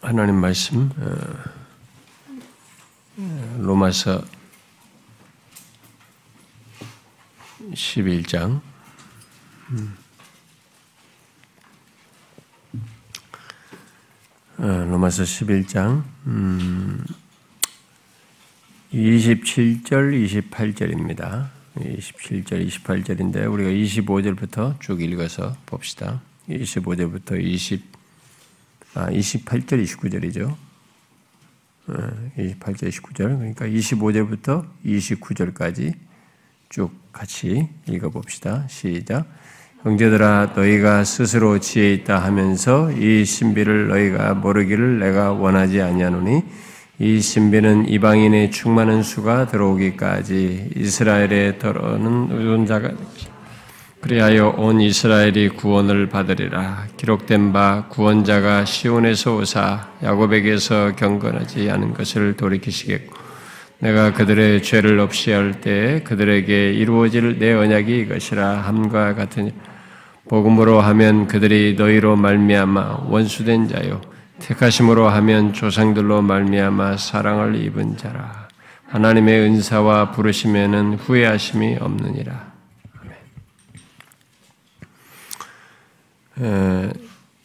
하나님 말씀 로마서 11장 27절 28절입니다. 27절 28절인데 우리가 25절부터 쭉 읽어서 봅시다. 25절부터 28절 29절이죠. 28절 29절 그러니까 25절부터 29절까지 쭉 같이 읽어봅시다. 시작. 형제들아 너희가 스스로 지혜 있다 하면서 이 신비를 너희가 모르기를 내가 원하지 아니하노니 이 신비는 이방인의 충만한 수가 들어오기까지 이스라엘에 들어오는 의존자가 그리하여 온 이스라엘이 구원을 받으리라. 기록된 바 구원자가 시온에서 오사 야곱에게서 경건하지 않은 것을 돌이키시겠고 내가 그들의 죄를 없이 할 때에 그들에게 이루어질 내 언약이 이것이라 함과 같으니 복음으로 하면 그들이 너희로 말미암아 원수된 자요 택하심으로 하면 조상들로 말미암아 사랑을 입은 자라. 하나님의 은사와 부르심에는 후회하심이 없느니라.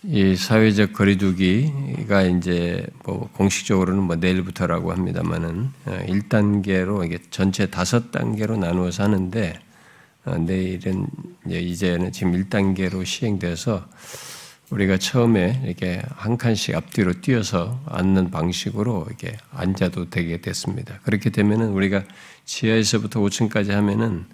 이 사회적 거리두기가 이제 뭐 공식적으로는 뭐 내일부터라고 합니다만은 1단계로 이게 전체 5단계로 나누어서 하는데 내일은 이제는 지금 1단계로 시행돼서 우리가 처음에 이렇게 한 칸씩 앞뒤로 뛰어서 앉는 방식으로 이렇게 앉아도 되게 됐습니다. 그렇게 되면은 우리가 지하에서부터 5층까지 하면은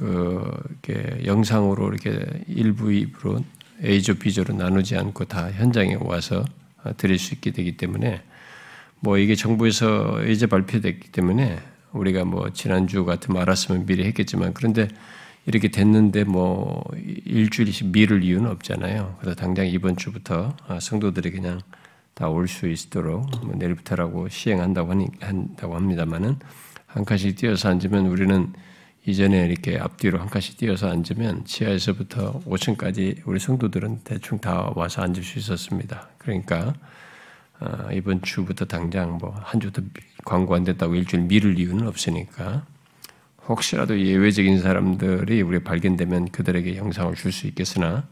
이렇게 영상으로 이렇게 1부, 2부로 A조, B조로 나누지 않고 다 현장에 와서 드릴 수 있게 되기 때문에 뭐 이게 정부에서 이제 발표됐기 때문에 우리가 뭐 지난주 같은 거 알았으면 미리 했겠지만 그런데 이렇게 됐는데 뭐 일주일씩 미룰 이유는 없잖아요. 그래서 당장 이번 주부터 성도들이 그냥 다 올 수 있도록 뭐 내일부터라고 시행한다고 합니다만은 한 칸씩 뛰어서 앉으면 우리는 이전에 이렇게 앞뒤로 한 칸씩 뛰어서 앉으면 지하에서부터 5층까지 우리 성도들은 대충 다 와서 앉을 수 있었습니다. 그러니까 이번 주부터 당장 뭐 한 주부터 광고 안 됐다고 일주일 미룰 이유는 없으니까 혹시라도 예외적인 사람들이 우리 발견되면 그들에게 영상을 줄 수 있겠으나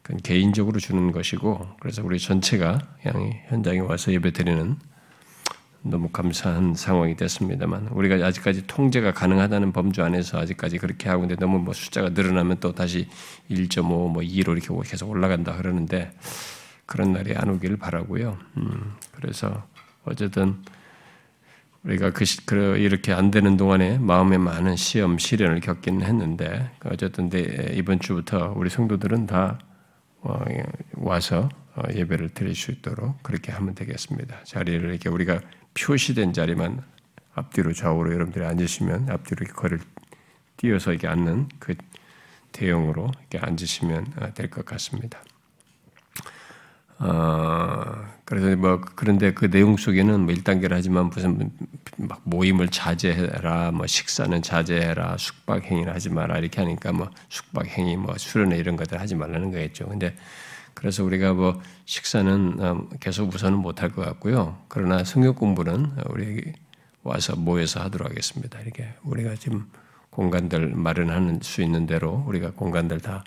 그건 개인적으로 주는 것이고 그래서 우리 전체가 그냥 현장에 와서 예배드리는 너무 감사한 상황이 됐습니다만 우리가 아직까지 통제가 가능하다는 범주 안에서 아직까지 그렇게 하고 있는데 너무 뭐 숫자가 늘어나면 또 다시 1.5, 뭐 2로 이렇게 계속 올라간다 그러는데 그런 날이 안 오길 바라고요. 그래서 어쨌든 우리가 이렇게 안 되는 동안에 마음에 많은 시험, 시련을 겪긴 했는데 어쨌든 이번 주부터 우리 성도들은 다 와서 예배를 드릴 수 있도록 그렇게 하면 되겠습니다. 자리를 이렇게 우리가 표시된 자리만 앞뒤로 좌우로 여러분들이 앉으시면 앞뒤로 거리를 띄어서 이렇게 앉는 그 대형으로 이렇게 앉으시면 될 것 같습니다. 그래서 뭐 그런데 그 내용 속에는 뭐 1단계를 하지만 무슨 막 모임을 자제해라, 뭐 식사는 자제해라, 숙박 행위를 하지 마라 이렇게 하니까 뭐 숙박 행위, 뭐 수련회 이런 것들 하지 말라는 거겠죠. 근데 그래서 우리가 뭐 식사는 계속 우선은 못할 것 같고요. 그러나 성경 공부는 우리 와서 모여서 하도록 하겠습니다. 이렇게 우리가 지금 공간들 마련할 수 있는 대로 우리가 공간들 다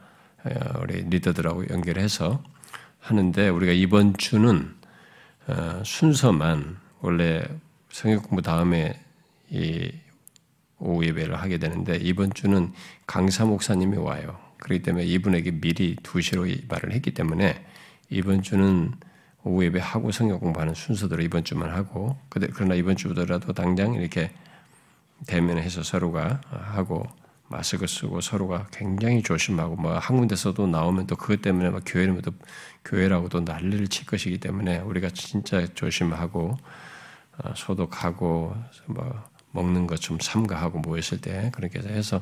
우리 리더들하고 연결해서 하는데 우리가 이번 주는 순서만 원래 성경 공부 다음에 이 오후 예배를 하게 되는데 이번 주는 강사 목사님이 와요. 그렇기 때문에 이분에게 미리 2시로 말을 했기 때문에 이번 주는 오후 예배하고 성경 공부하는 순서대로 이번 주만 하고 그러나 이번 주더라도 당장 이렇게 대면해서 서로가 하고 마스크 쓰고 서로가 굉장히 조심하고 막 한 군데서도 나오면 또 그것 때문에 막 교회라고 또 난리를 칠 것이기 때문에 우리가 진짜 조심하고 소독하고 뭐 먹는 것 좀 삼가하고 모였을 때 그렇게 해서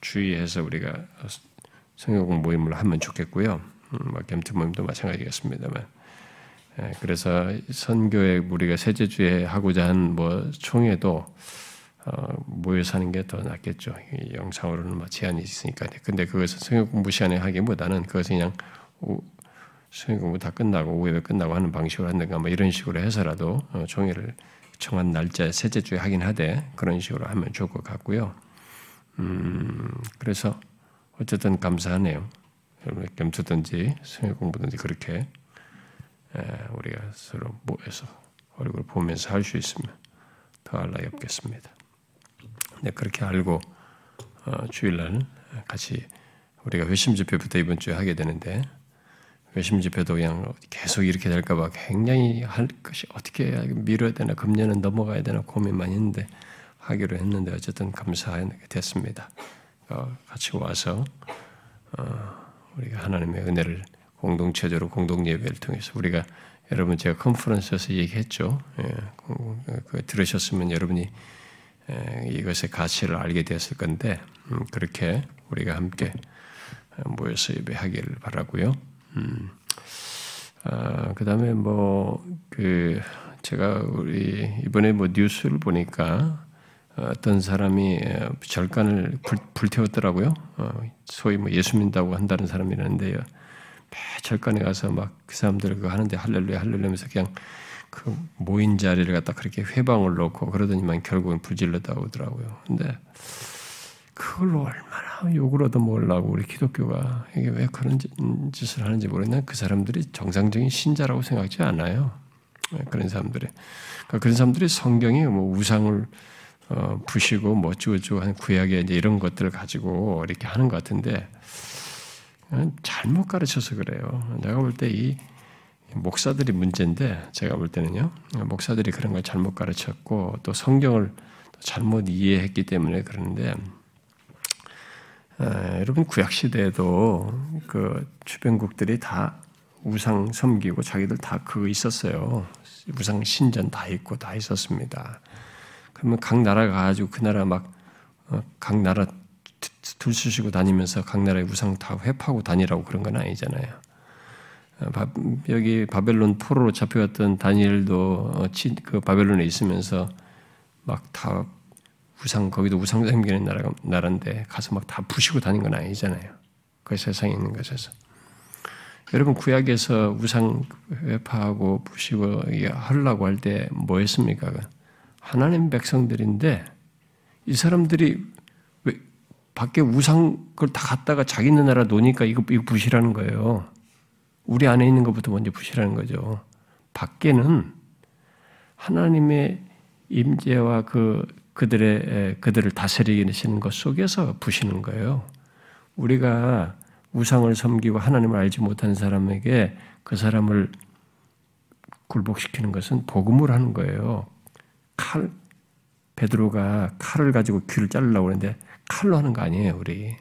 주의해서 우리가 성경 모임을 하면 좋겠고요. 겸트 모임도 마찬가지겠습니다만. 그래서 선교에 우리가 셋째 주에 하고자 한 뭐 총회도 모여서 하는 게 더 낫겠죠. 영상으로는 제한이 있으니까. 근데 그것은 성경 공부 시간에 하기보다는 그것은 그냥 성경 공부 다 끝나고 오후 예배 끝나고 하는 방식으로 한다든가 뭐 이런 식으로 해서라도 종일을 정한 날짜에 셋째 주에 하긴 하되 그런 식으로 하면 좋을 것 같고요. 그래서 어쨌든 감사하네요. 여러분 겸수든지 성경 공부든지 그렇게 우리가 서로 모여서 얼굴 보면서 할 수 있으면 더할 나위 없겠습니다. 네, 그렇게 알고 주일날 같이 우리가 회심 집회부터 이번 주에 하게 되는데 회심 집회도 그냥 계속 이렇게 될까 봐 굉장히 할 것이 어떻게 미뤄야 되나 금년은 넘어가야 되나 고민 많이 했는데 하기로 했는데 어쨌든 감사하게 됐습니다. 같이 와서 우리가 하나님의 은혜를 공동체적으로 공동예배를 통해서 우리가 여러분 제가 컨퍼런스에서 얘기했죠. 그 들으셨으면 여러분이 이것의 가치를 알게 되었을 건데 그렇게 우리가 함께 모여서 예배하기를 바라고요. 그다음에 제가 우리 이번에 뉴스를 보니까 어떤 사람이 절간을 불태웠더라고요. 소위 예수 믿다고 한다는 사람이라는데요. 절간에 가서 그 사람들 그거 하는데 할렐루야 할렐루야면서 그냥 그 모인 자리를 갖다 그렇게 회방을 놓고 그러더니만 결국은 불질렀다 오더라고요. 근데 그걸로 얼마나 욕을 얻어먹으려고 우리 기독교가 이게 왜 그런 짓을 하는지 모르겠는데 그 사람들이 정상적인 신자라고 생각하지 않아요. 그런 사람들이. 그러니까 그런 사람들이 성경에 우상을 부시고 뭐 어쩌고저쩌고 한 구약에 이런 것들을 가지고 이렇게 하는 것 같은데 잘못 가르쳐서 그래요. 내가 볼 때 이 목사들이 문제인데 제가 볼 때는요. 목사들이 그런 걸 잘못 가르쳤고 또 성경을 잘못 이해했기 때문에 그러는데 여러분 구약시대에도 그 주변국들이 다 우상 섬기고 자기들 다 그거 있었어요. 우상 신전 다 있고 다 있었습니다. 그러면 각 나라가 가지고 그 나라 각 나라 들쑤시고 다니면서 각 나라의 우상 다 회파하고 다니라고 그런 건 아니잖아요. 여기 바벨론 포로로 잡혀갔던 다니엘도 그 바벨론에 있으면서 다 우상 거기도 우상 섬기는 나라인데 가서 다 부시고 다닌 건 아니잖아요. 그 세상에 있는 것에서 여러분 구약에서 우상 회파하고 부시고 하려고 할 때 뭐 했습니까? 하나님 백성들인데 이 사람들이 왜 밖에 우상 그걸 다 갖다가 자기 있는 나라 놓으니까 이거 부시라는 거예요. 우리 안에 있는 것부터 먼저 부시라는 거죠. 밖에는 하나님의 임재와 그들을 다스리시는 것 속에서 부시는 거예요. 우리가 우상을 섬기고 하나님을 알지 못하는 사람에게 그 사람을 굴복시키는 것은 복음을 하는 거예요. 베드로가 칼을 가지고 귀를 자르려고 그러는데 칼로 하는 거 아니에요, 우리.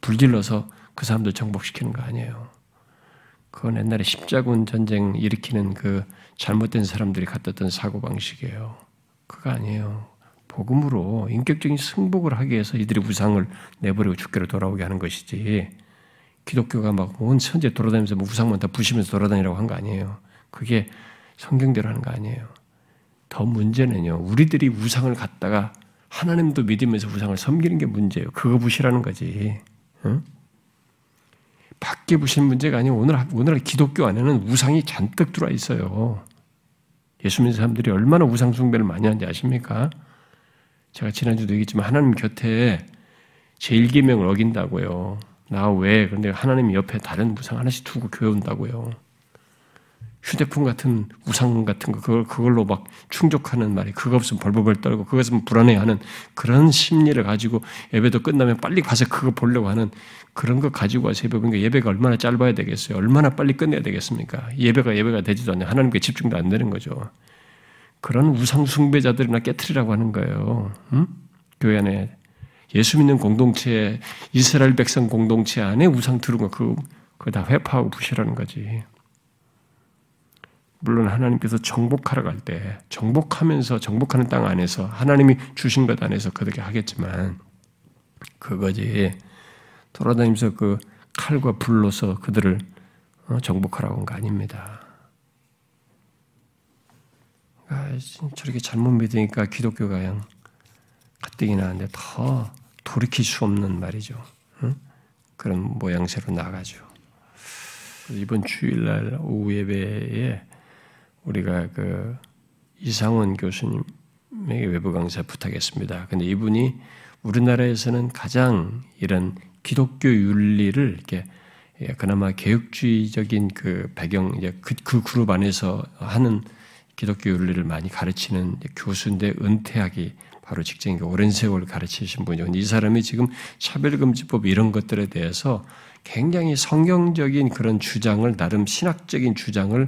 불질러서 그 사람들 정복시키는 거 아니에요. 그건 옛날에 십자군 전쟁 일으키는 그 잘못된 사람들이 갖다던 사고방식이에요. 그거 아니에요. 복음으로 인격적인 승복을 하기 위해서 이들이 우상을 내버리고 주께로 돌아오게 하는 것이지 기독교가 온 천지에 돌아다니면서 우상만 다 부시면서 돌아다니라고 한 거 아니에요. 그게 성경대로 하는 거 아니에요. 더 문제는요. 우리들이 우상을 갖다가 하나님도 믿으면서 우상을 섬기는 게 문제예요. 그거 부시라는 거지. 응? 밖에 부신 문제가 아니고 오늘날 기독교 안에는 우상이 잔뜩 들어와 있어요. 예수 믿는 사람들이 얼마나 우상 숭배를 많이 하는지 아십니까? 제가 지난주도 얘기했지만 하나님 곁에 제1계명을 어긴다고요. 나 왜? 그런데 하나님 옆에 다른 우상 하나씩 두고 교회 온다고요. 휴대폰 같은 우상 같은 거 그걸로 충족하는 말이 그거 없으면 벌벌벌 떨고 그거 없으면 불안해하는 그런 심리를 가지고 예배도 끝나면 빨리 가서 그거 보려고 하는 그런 거 가지고 와서 예배 보니까 예배가 얼마나 짧아야 되겠어요? 얼마나 빨리 끝내야 되겠습니까? 예배가 되지도 않냐 하나님께 집중도 안 되는 거죠. 그런 우상 숭배자들이나 깨트리라고 하는 거예요. 응? 교회 안에 예수 믿는 공동체 이스라엘 백성 공동체 안에 우상 두른 거 그거 다 회파하고 부시라는 거지. 물론 하나님께서 정복하러 갈 때 정복하면서 정복하는 땅 안에서 하나님이 주신 것 안에서 그렇게 하겠지만 그거지 돌아다니면서 그 칼과 불로서 그들을 정복하라고 한 거 아닙니다. 저렇게 잘못 믿으니까 기독교가 그냥 가뜩이나 하는데 더 돌이킬 수 없는 말이죠. 그런 모양새로 나가죠. 이번 주일날 오후 예배에 우리가 그 이상원 교수님에게 외부 강사 부탁했습니다. 근데 이분이 우리나라에서는 가장 이런 기독교 윤리를 이렇게 그나마 개혁주의적인 그 배경 이제 그 그룹 안에서 하는 기독교 윤리를 많이 가르치는 교수인데 은퇴하기 바로 직전이고 오랜 세월 가르치신 분이죠. 이 사람이 지금 차별금지법 이런 것들에 대해서 굉장히 성경적인 그런 주장을 나름 신학적인 주장을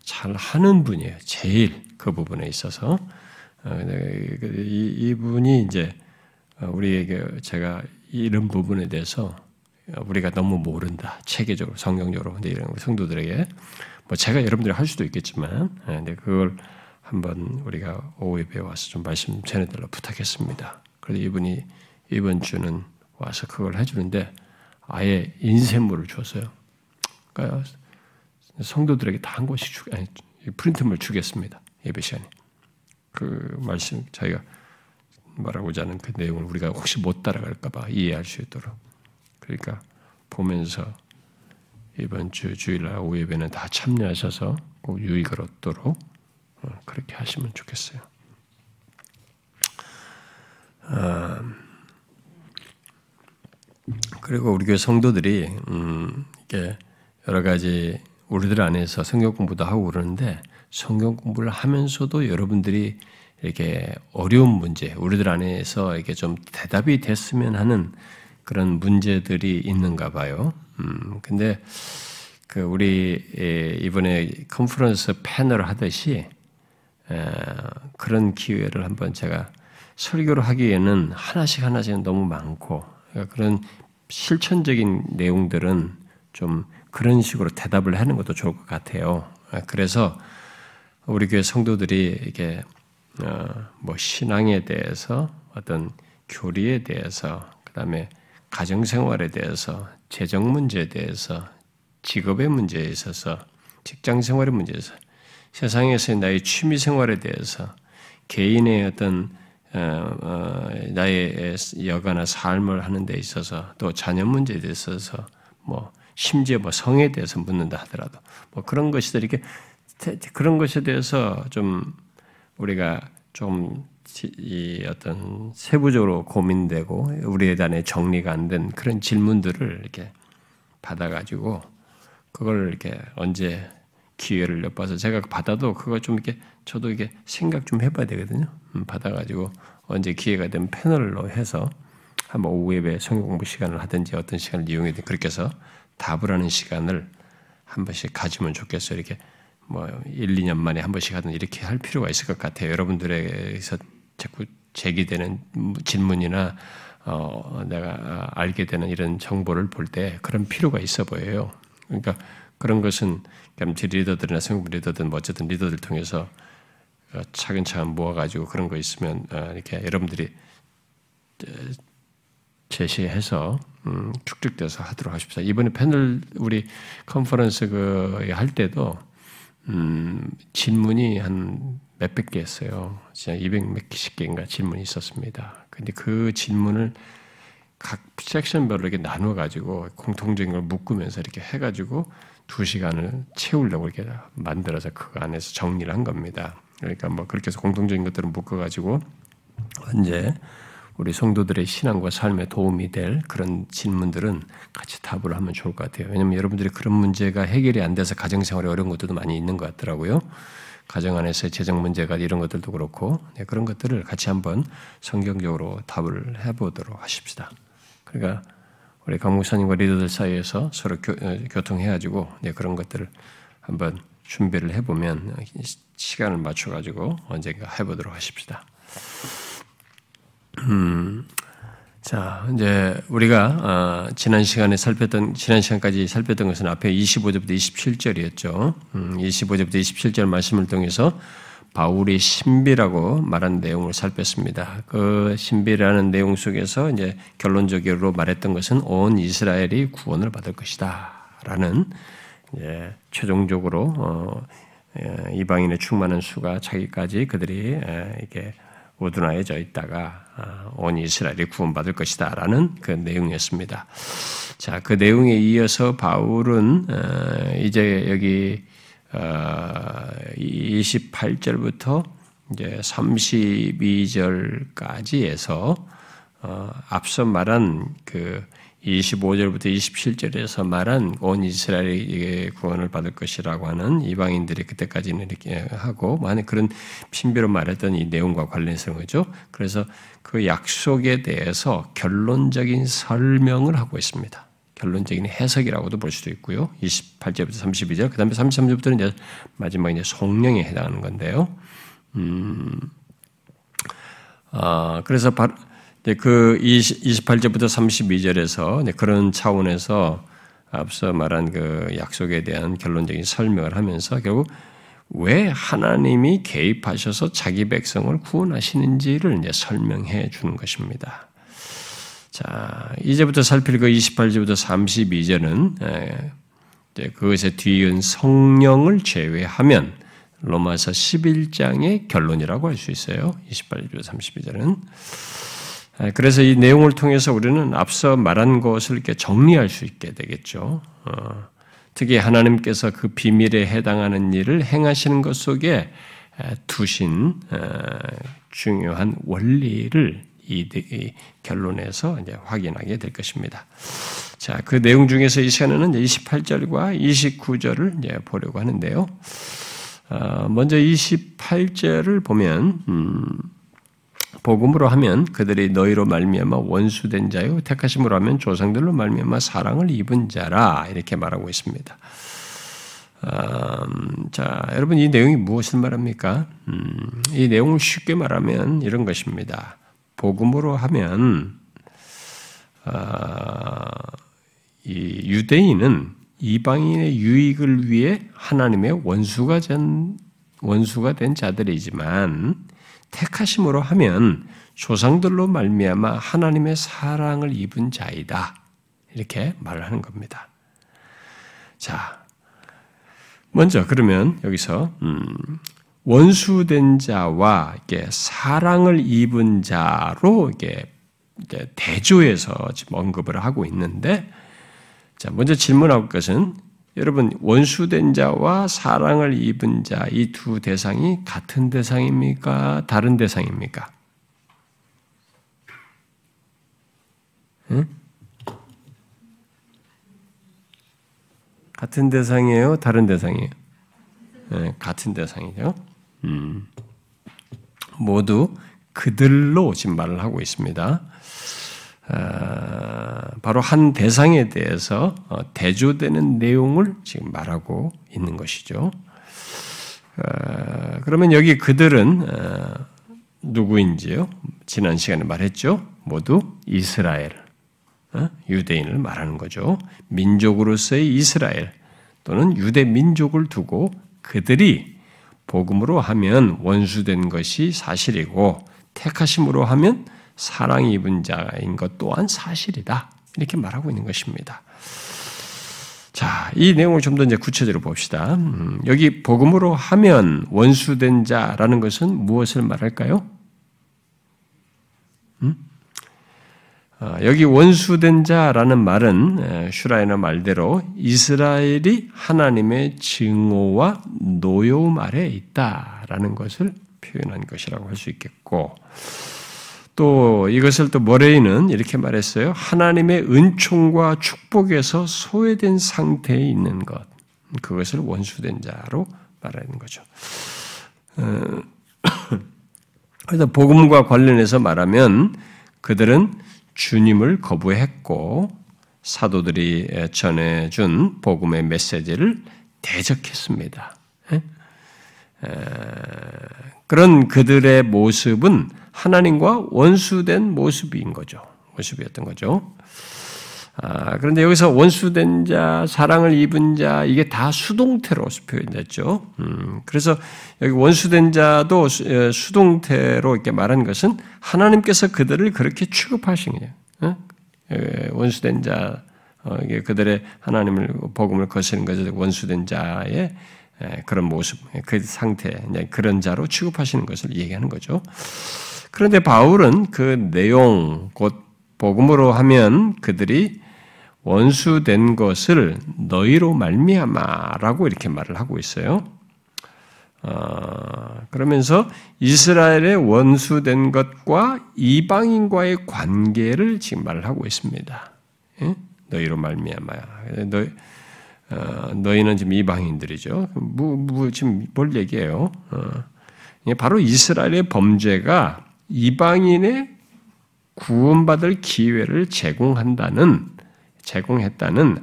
잘 하는 분이에요. 제일 그 부분에 있어서 이분이 이제 우리에게 제가 이런 부분에 대해서 우리가 너무 모른다. 체계적으로 성경적으로 근데 이런 성도들에게 뭐 제가 여러분들이 할 수도 있겠지만 근데 그걸 한번 우리가 오후에 배워서 좀 말씀 전해달라 부탁했습니다. 그래서 이분이 이번 주는 와서 그걸 해주는데 아예 인쇄물을 줬어요. 그러니까 성도들에게 다 한 권씩 프린트물 주겠습니다. 예배 시간에 그 말씀 자기가 말하고자 하는 그 내용을 우리가 혹시 못 따라갈까봐 이해할 수 있도록 그러니까 보면서 이번 주 주일날 오후 예배는 다 참여하셔서 꼭 유익을 얻도록 그렇게 하시면 좋겠어요. 그리고 우리 교회 성도들이 이렇게 여러 가지 우리들 안에서 성경 공부도 하고 그러는데 성경 공부를 하면서도 여러분들이 이렇게 어려운 문제, 우리들 안에서 이렇게 좀 대답이 됐으면 하는 그런 문제들이 있는가 봐요. 근데 그 우리 이번에 컨퍼런스 패널 하듯이 그런 기회를 한번 제가 설교를 하기에는 하나씩 너무 많고 그런 실천적인 내용들은 좀 그런 식으로 대답을 하는 것도 좋을 것 같아요. 그래서 우리 교회 성도들이 이게 뭐 신앙에 대해서 어떤 교리에 대해서 그다음에 가정생활에 대해서 재정 문제에 대해서 직업의 문제에 있어서 직장생활의 문제에서 세상에서의 나의 취미생활에 대해서 개인의 어떤 나의 여가나 삶을 하는 데 있어서 또 자녀 문제에 있어서 뭐 심지어 뭐 성에 대해서 묻는다 하더라도 뭐 그런 것들 이렇게 그런 것에 대해서 좀 우리가 좀 이 어떤 세부적으로 고민되고 우리에 대한 정리가 안 된 그런 질문들을 이렇게 받아가지고 그걸 이렇게 언제 기회를 엿봐서 제가 받아도 그걸 좀 이렇게 저도 이렇게 생각 좀 해봐야 되거든요. 받아가지고 언제 기회가 되면 패널로 해서 한번 오후 예배 성경 공부 시간을 하든지 어떤 시간을 이용해든 그렇게 해서 답을 하는 시간을 한 번씩 가지면 좋겠어요. 이렇게 뭐 1, 2년 만에 한 번씩 하든 이렇게 할 필요가 있을 것 같아요. 여러분들에게서 자꾸 제기되는 질문이나 내가 알게 되는 이런 정보를 볼 때 그런 필요가 있어 보여요. 그러니까 그런 것은 겸치 리더들이나 성공 리더든 뭐 어쨌든 리더들 통해서 차근차근 모아가지고 그런 거 있으면 이렇게 여러분들이 제시해서 축적돼서 하도록 하십시다. 이번에 패널 우리 컨퍼런스 그 할 때도 질문이 한 몇백 개였어요. 진짜 200몇 개인가 질문이 있었습니다. 근데 그 질문을 각 섹션별로 이렇게 나눠가지고 공통적인 걸 묶으면서 이렇게 해가지고 2시간을 채우려고 이렇게 만들어서 그 안에서 정리를 한 겁니다. 그러니까 뭐 그렇게 해서 공통적인 것들을 묶어가지고 언제 우리 성도들의 신앙과 삶에 도움이 될 그런 질문들은 같이 답을 하면 좋을 것 같아요. 왜냐하면 여러분들이 그런 문제가 해결이 안 돼서 가정생활에 어려운 것들도 많이 있는 것 같더라고요. 가정 안에서의 재정 문제가 이런 것들도 그렇고 그런 것들을 같이 한번 성경적으로 답을 해보도록 하십시다. 그러니까 우리 강목사님과 리더들 사이에서 서로 교통해가지고 그런 것들을 한번 준비를 해보면 시간을 맞춰가지고 언젠가 해보도록 하십시다. 자, 이제 우리가 지난 시간까지 살폈던 것은 앞에 25절부터 27절이었죠. 25절부터 27절 말씀을 통해서 바울이 신비라고 말한 내용을 살폈습니다. 그 신비라는 내용 속에서 이제 결론적으로 말했던 것은 온 이스라엘이 구원을 받을 것이다라는 이제 최종적으로 이방인의 충만한 수가 차기까지 그들이 이게 우둔하여 져 있다가 온 이스라엘이 구원받을 것이다 라는 그 내용이었습니다. 자, 그 내용에 이어서 바울은 이제 여기 28절부터 이제 32절까지 해서 앞서 말한 그 25절부터 27절에서 말한 온 이스라엘에게 구원을 받을 것이라고 하는 이방인들이 그때까지는 이렇게 하고 많은 그런 신비로 말했던 이 내용과 관련해서 거죠. 그래서 그 약속에 대해서 결론적인 설명을 하고 있습니다. 결론적인 해석이라고도 볼 수도 있고요. 28절부터 32절, 그 다음에 33절부터는 이제 마지막 이제 성령에 해당하는 건데요. 그래서 바로 그 28절부터 32절에서 그런 차원에서 앞서 말한 그 약속에 대한 결론적인 설명을 하면서 결국 왜 하나님이 개입하셔서 자기 백성을 구원하시는지를 이제 설명해 주는 것입니다. 자, 이제부터 살필 그 28절부터 32절은 이제 그것에 뒤이은 성령을 제외하면 로마서 11장의 결론이라고 할 수 있어요. 28절부터 32절은. 그래서 이 내용을 통해서 우리는 앞서 말한 것을 이렇게 정리할 수 있게 되겠죠. 특히 하나님께서 그 비밀에 해당하는 일을 행하시는 것 속에 두신 중요한 원리를 이 결론에서 이제 확인하게 될 것입니다. 자, 그 내용 중에서 이 시간에는 28절과 29절을 이제 보려고 하는데요. 먼저 28절을 보면, 복음으로 하면 그들이 너희로 말미암아 원수된 자요 택하심으로 하면 조상들로 말미암아 사랑을 입은 자라 이렇게 말하고 있습니다. 자, 여러분 이 내용이 무엇을 말합니까? 이 내용을 쉽게 말하면 이런 것입니다. 복음으로 하면 이 유대인은 이방인의 유익을 위해 하나님의 원수가 된 자들이지만 택하심으로 하면 조상들로 말미암아 하나님의 사랑을 입은 자이다. 이렇게 말하는 겁니다. 자, 먼저 그러면 여기서 원수된 자와 이게 사랑을 입은 자로 이게 대조해서 지금 언급을 하고 있는데, 자, 먼저 질문할 것은 여러분 원수된 자와 사랑을 입은 자 이 두 대상이 같은 대상입니까? 다른 대상입니까? 응? 같은 대상이에요? 다른 대상이에요? 네, 같은 대상이죠. 모두 그들로 지금 말을 하고 있습니다. 바로 한 대상에 대해서 대조되는 내용을 지금 말하고 있는 것이죠. 그러면 여기 그들은 누구인지요? 지난 시간에 말했죠. 모두 이스라엘, 유대인을 말하는 거죠. 민족으로서의 이스라엘 또는 유대 민족을 두고 그들이 복음으로 하면 원수된 것이 사실이고 택하심으로 하면 사랑 입은 자인 것 또한 사실이다. 이렇게 말하고 있는 것입니다. 자, 이 내용을 좀 더 이제 구체적으로 봅시다. 여기 복음으로 하면 원수된 자라는 것은 무엇을 말할까요? 여기 원수된 자라는 말은 슈라이너 말대로 이스라엘이 하나님의 증오와 노여움 아래에 있다라는 것을 표현한 것이라고 할 수 있겠고, 또 이것을 또 머레이는 이렇게 말했어요. 하나님의 은총과 축복에서 소외된 상태에 있는 것, 그것을 원수된 자로 말하는 거죠. 그래서 복음과 관련해서 말하면 그들은 주님을 거부했고 사도들이 전해준 복음의 메시지를 대적했습니다. 그런 그들의 모습은 하나님과 원수된 모습인 거죠. 모습이었던 거죠. 그런데 여기서 원수된 자, 사랑을 입은 자, 이게 다 수동태로 표현됐죠. 그래서 여기 원수된 자도 수동태로 이렇게 말한 것은 하나님께서 그들을 그렇게 취급하신 거예요. 원수된 자, 그들의 하나님을 복음을 거스르는 것을 원수된 자의 그런 모습, 그 상태, 그런 자로 취급하시는 것을 얘기하는 거죠. 그런데 바울은 그 내용, 곧 복음으로 하면 그들이 원수된 것을 너희로 말미암아라고 이렇게 말을 하고 있어요. 그러면서 이스라엘의 원수된 것과 이방인과의 관계를 지금 말을 하고 있습니다. 예? 너희로 말미암아. 너희는 지금 이방인들이죠. 지금 뭘 얘기해요? 바로 이스라엘의 범죄가 이방인의 구원받을 기회를 제공했다는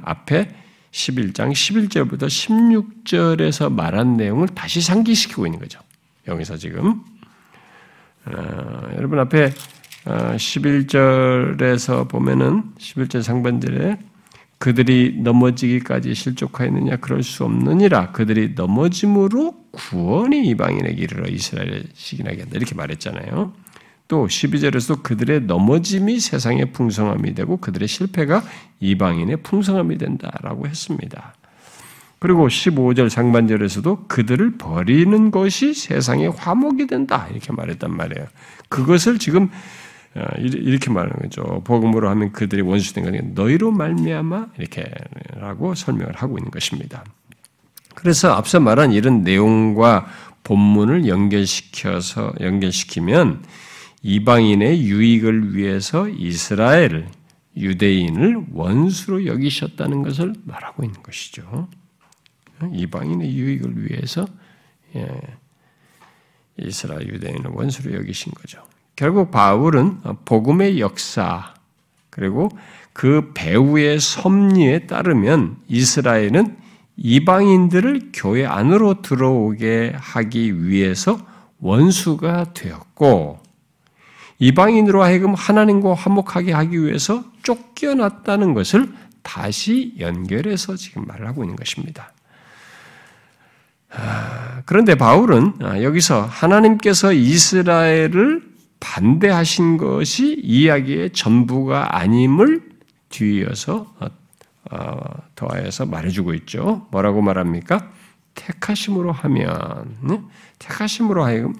앞에 11장 11절부터 16절에서 말한 내용을 다시 상기시키고 있는 거죠. 여기서 지금 여러분 앞에 11절에서 보면은 11절 상반절에 그들이 넘어지기까지 실족하였느냐 그럴 수 없느니라 그들이 넘어짐으로 구원이 이방인에게 이르러 이스라엘에 시기나게 한다 이렇게 말했잖아요. 또 12절에서도 그들의 넘어짐이 세상의 풍성함이 되고 그들의 실패가 이방인의 풍성함이 된다라고 했습니다. 그리고 15절 상반절에서도 그들을 버리는 것이 세상의 화목이 된다 이렇게 말했단 말이에요. 그것을 지금 이렇게 말하는 거죠. 복음으로 하면 그들이 원수된 거니까 너희로 말미암아 이렇게라고 설명을 하고 있는 것입니다. 그래서 앞서 말한 이런 내용과 본문을 연결시키면 이방인의 유익을 위해서 이스라엘, 유대인을 원수로 여기셨다는 것을 말하고 있는 것이죠. 이방인의 유익을 위해서 이스라엘, 유대인을 원수로 여기신 거죠. 결국 바울은 복음의 역사, 그리고 그 배후의 섭리에 따르면 이스라엘은 이방인들을 교회 안으로 들어오게 하기 위해서 원수가 되었고 이방인으로 하여금 하나님과 화목하게 하기 위해서 쫓겨났다는 것을 다시 연결해서 지금 말을 하고 있는 것입니다. 그런데 바울은 여기서 하나님께서 이스라엘을 반대하신 것이 이야기의 전부가 아님을 뒤이어서 더하여서 말해주고 있죠. 뭐라고 말합니까? 택하심으로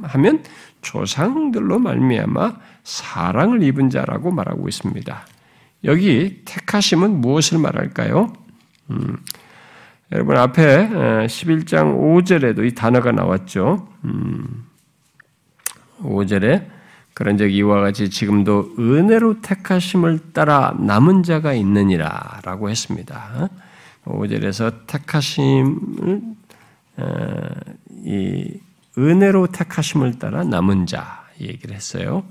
하면 조상들로 말미암아 사랑을 입은 자라고 말하고 있습니다. 여기 택하심은 무엇을 말할까요? 여러분 앞에 11장 5절에도 이 단어가 나왔죠. 5절에 그런즉 이와 같이 지금도 은혜로 택하심을 따라 남은 자가 있느니라 라고 했습니다. 5절에서 택하심을 이 은혜로 택하심을 따라 남은 자 얘기를 했어요.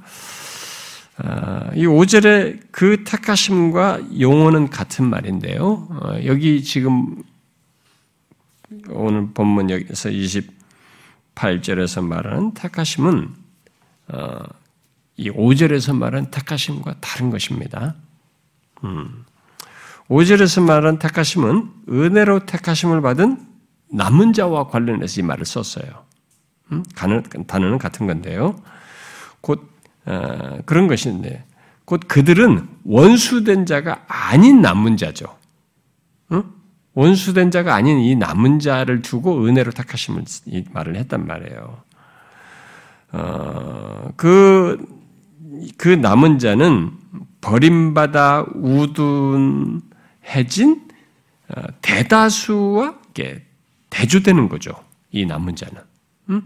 이 5절의 그 택하심과 용어는 같은 말인데요. 여기 지금 오늘 본문 여기서 28절에서 말하는 택하심은 이 5절에서 말한 택하심과 다른 것입니다. 5절에서 말한 택하심은 은혜로 택하심을 받은 남은 자와 관련해서 이 말을 썼어요. 단어는 같은 건데요. 그런 것인데, 곧 그들은 원수된 자가 아닌 남은 자죠. 원수된 자가 아닌 이 남은 자를 두고 은혜로 택하심을 이 말을 했단 말이에요. 그 남은 자는 버림받아 우둔해진 대다수와 대조되는 거죠. 이 남은 자는.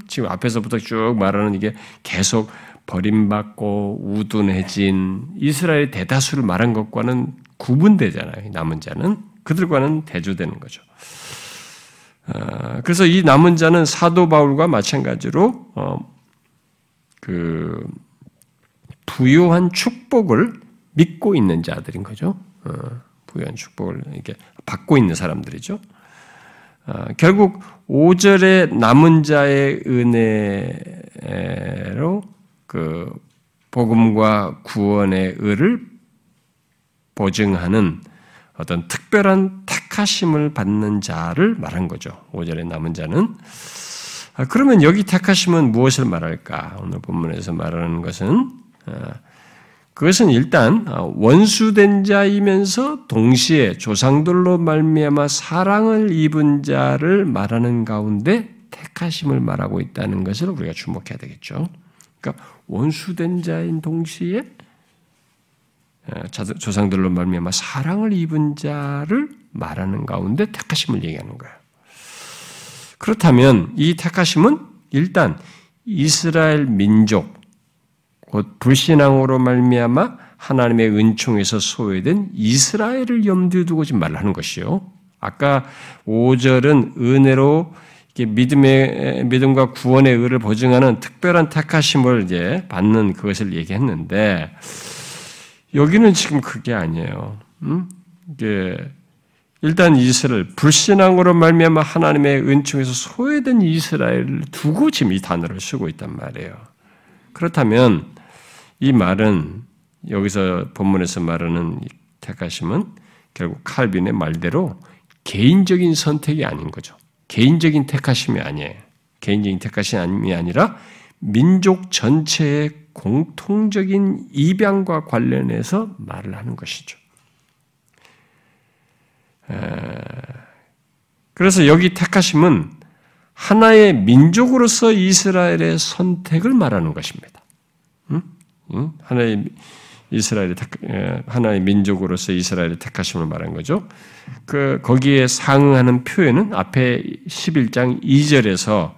지금 앞에서부터 쭉 말하는 이게 계속 버림받고 우둔해진 이스라엘 대다수를 말한 것과는 구분되잖아요. 이 남은 자는. 그들과는 대조되는 거죠. 그래서 이 남은 자는 사도 바울과 마찬가지로 그 부유한 축복을 믿고 있는 자들인 거죠. 부유한 축복을 이렇게 받고 있는 사람들이죠. 결국 5절의 남은 자의 은혜로 그 복음과 구원의 의를 보증하는 어떤 특별한 택하심을 받는 자를 말한 거죠. 5절의 남은 자는. 그러면 여기 택하심은 무엇을 말할까? 오늘 본문에서 말하는 것은 그것은 일단 원수된 자이면서 동시에 조상들로 말미암아 사랑을 입은 자를 말하는 가운데 택하심을 말하고 있다는 것을 우리가 주목해야 되겠죠. 그러니까 원수된 자인 동시에 조상들로 말미암아 사랑을 입은 자를 말하는 가운데 택하심을 얘기하는 거예요. 그렇다면 이 택하심은 일단 이스라엘 민족, 곧 불신앙으로 말미암아 하나님의 은총에서 소외된 이스라엘을 염두에 두고 지금 말을 하는 것이요. 아까 5절은 은혜로 이게 믿음과 구원의 의를 보증하는 특별한 택하심을 이제 받는 그것을 얘기했는데 여기는 지금 그게 아니에요. 이게 일단 이스라엘 불신앙으로 말미암아 하나님의 은총에서 소외된 이스라엘을 두고 지금 이 단어를 쓰고 있단 말이에요. 그렇다면 이 말은 여기서 본문에서 말하는 택하심은 결국 칼빈의 말대로 개인적인 선택이 아닌 거죠. 개인적인 택하심이 아니에요. 개인적인 택하심이 아니라 민족 전체의 공통적인 입양과 관련해서 말을 하는 것이죠. 그래서 여기 택하심은 하나의 민족으로서 이스라엘의 선택을 말하는 것입니다. 하나의 민족으로서 이스라엘의 택하심을 말한 거죠. 거기에 상응하는 표현은 앞에 11장 2절에서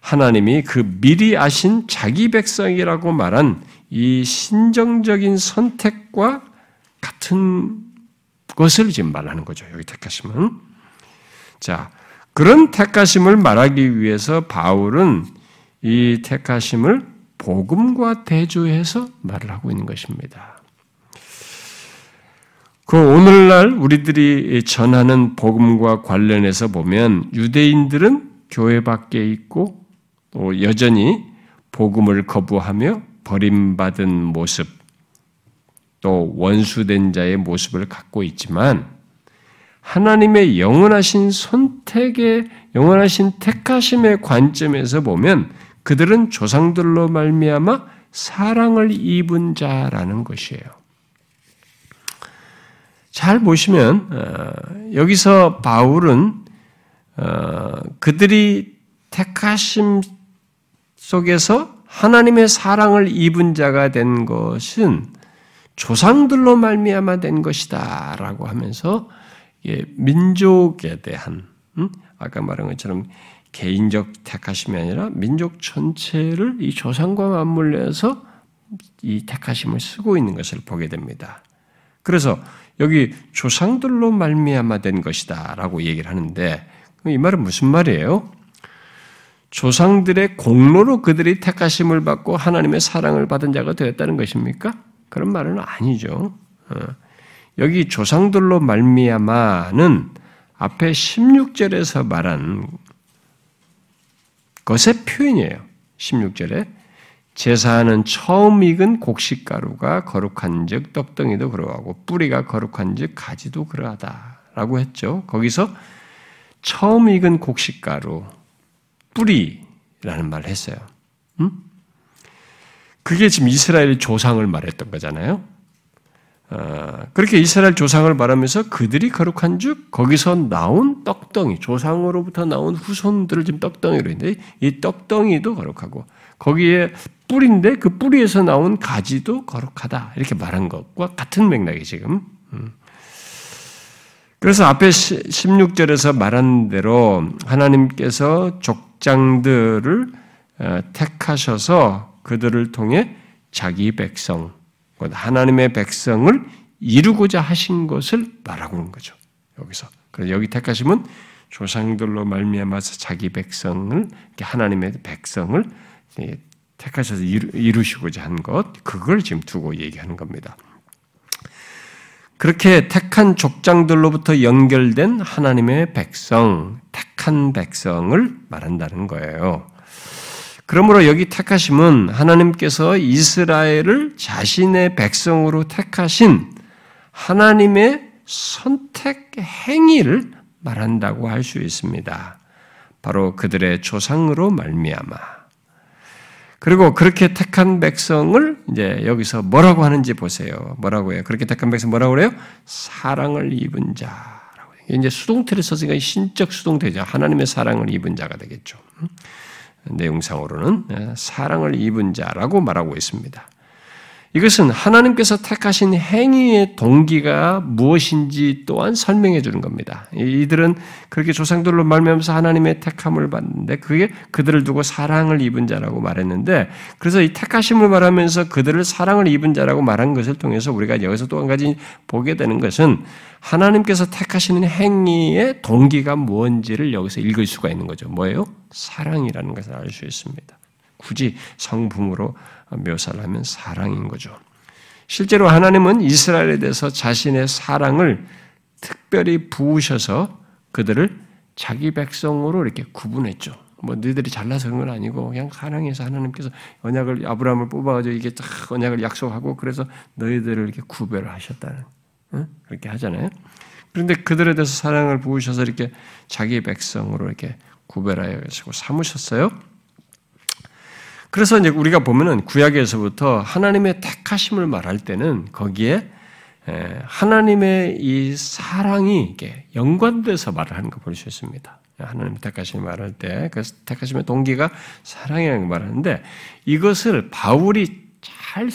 하나님이 그 미리 아신 자기 백성이라고 말한 이 신정적인 선택과 같은 것을 지금 말하는 거죠. 여기 택하심은. 자, 그런 택하심을 말하기 위해서 바울은 이 택하심을 복음과 대조해서 말을 하고 있는 것입니다. 그 오늘날 우리들이 전하는 복음과 관련해서 보면 유대인들은 교회 밖에 있고 또 여전히 복음을 거부하며 버림받은 모습, 또 원수된 자의 모습을 갖고 있지만 하나님의 영원하신 선택의 영원하신 택하심의 관점에서 보면 그들은 조상들로 말미암아 사랑을 입은 자라는 것이에요. 잘 보시면 여기서 바울은 그들이 택하심 속에서 하나님의 사랑을 입은 자가 된 것은 조상들로 말미암아 된 것이다 라고 하면서 민족에 대한 아까 말한 것처럼 개인적 택하심이 아니라 민족 전체를 이 조상과 맞물려서 이 택하심을 쓰고 있는 것을 보게 됩니다. 그래서 여기 조상들로 말미암아 된 것이다 라고 얘기를 하는데 이 말은 무슨 말이에요? 조상들의 공로로 그들이 택하심을 받고 하나님의 사랑을 받은 자가 되었다는 것입니까? 그런 말은 아니죠. 여기 조상들로 말미암아는 앞에 16절에서 말한 것의 표현이에요. 16절에 제사하는 처음 익은 곡식가루가 거룩한 즉 떡덩이도 그러하고 뿌리가 거룩한 즉 가지도 그러하다라고 했죠. 거기서 처음 익은 곡식가루, 뿌리라는 말을 했어요. 그게 지금 이스라엘 조상을 말했던 거잖아요. 그렇게 이스라엘 조상을 말하면서 그들이 거룩한 즉 거기서 나온 떡덩이, 조상으로부터 나온 후손들을 지금 떡덩이로 했는데 이 떡덩이도 거룩하고 거기에 뿌리인데 그 뿌리에서 나온 가지도 거룩하다 이렇게 말한 것과 같은 맥락이 지금. 그래서 앞에 16절에서 말한 대로 하나님께서 족장들을 택하셔서 그들을 통해 자기 백성, 하나님의 백성을 이루고자 하신 것을 말하고 있는 거죠. 여기서. 그래서 여기 택하심은 조상들로 말미암아서 자기 백성을, 하나님의 백성을 택하셔서 이루시고자 한 것, 그걸 지금 두고 얘기하는 겁니다. 그렇게 택한 족장들로부터 연결된 하나님의 백성, 택한 백성을 말한다는 거예요. 그러므로 여기 택하심은 하나님께서 이스라엘을 자신의 백성으로 택하신 하나님의 선택 행위를 말한다고 할 수 있습니다. 바로 그들의 조상으로 말미암아. 그리고 그렇게 택한 백성을 이제 여기서 뭐라고 하는지 보세요. 뭐라고 해요? 그렇게 택한 백성 뭐라고 그래요? 사랑을 입은 자라고 해요. 이제 수동태를 썼으니까 신적 수동태죠. 하나님의 사랑을 입은 자가 되겠죠. 내용상으로는 사랑을 입은 자라고 말하고 있습니다. 이것은 하나님께서 택하신 행위의 동기가 무엇인지 또한 설명해 주는 겁니다. 이들은 그렇게 조상들로 말미암아서 하나님의 택함을 받는데 그게 그들을 두고 사랑을 입은 자라고 말했는데 그래서 이 택하심을 말하면서 그들을 사랑을 입은 자라고 말한 것을 통해서 우리가 여기서 또 한 가지 보게 되는 것은 하나님께서 택하시는 행위의 동기가 무엇인지를 여기서 읽을 수가 있는 거죠. 뭐예요? 사랑이라는 것을 알 수 있습니다. 굳이 성품으로 묘사를 하면 사랑인 거죠. 실제로 하나님은 이스라엘에 대해서 자신의 사랑을 특별히 부으셔서 그들을 자기 백성으로 이렇게 구분했죠. 뭐 너희들이 잘나서 그런 건 아니고 그냥 사랑해서 하나님께서 언약을 아브라함을 뽑아가지고 이게 딱 언약을 약속하고 그래서 너희들을 이렇게 구별하셨다는 그렇게 하잖아요. 그런데 그들에 대해서 사랑을 부으셔서 이렇게 자기 백성으로 이렇게 구별하여 삼으셨어요. 그래서 이제 우리가 보면은 구약에서부터 하나님의 택하심을 말할 때는 거기에 하나님의 이 사랑이 이게 연관돼서 말을 하는 거 볼 수 있습니다. 하나님의 택하심을 말할 때 그 택하심의 동기가 사랑이라는 걸 말하는데 이것을 바울이 잘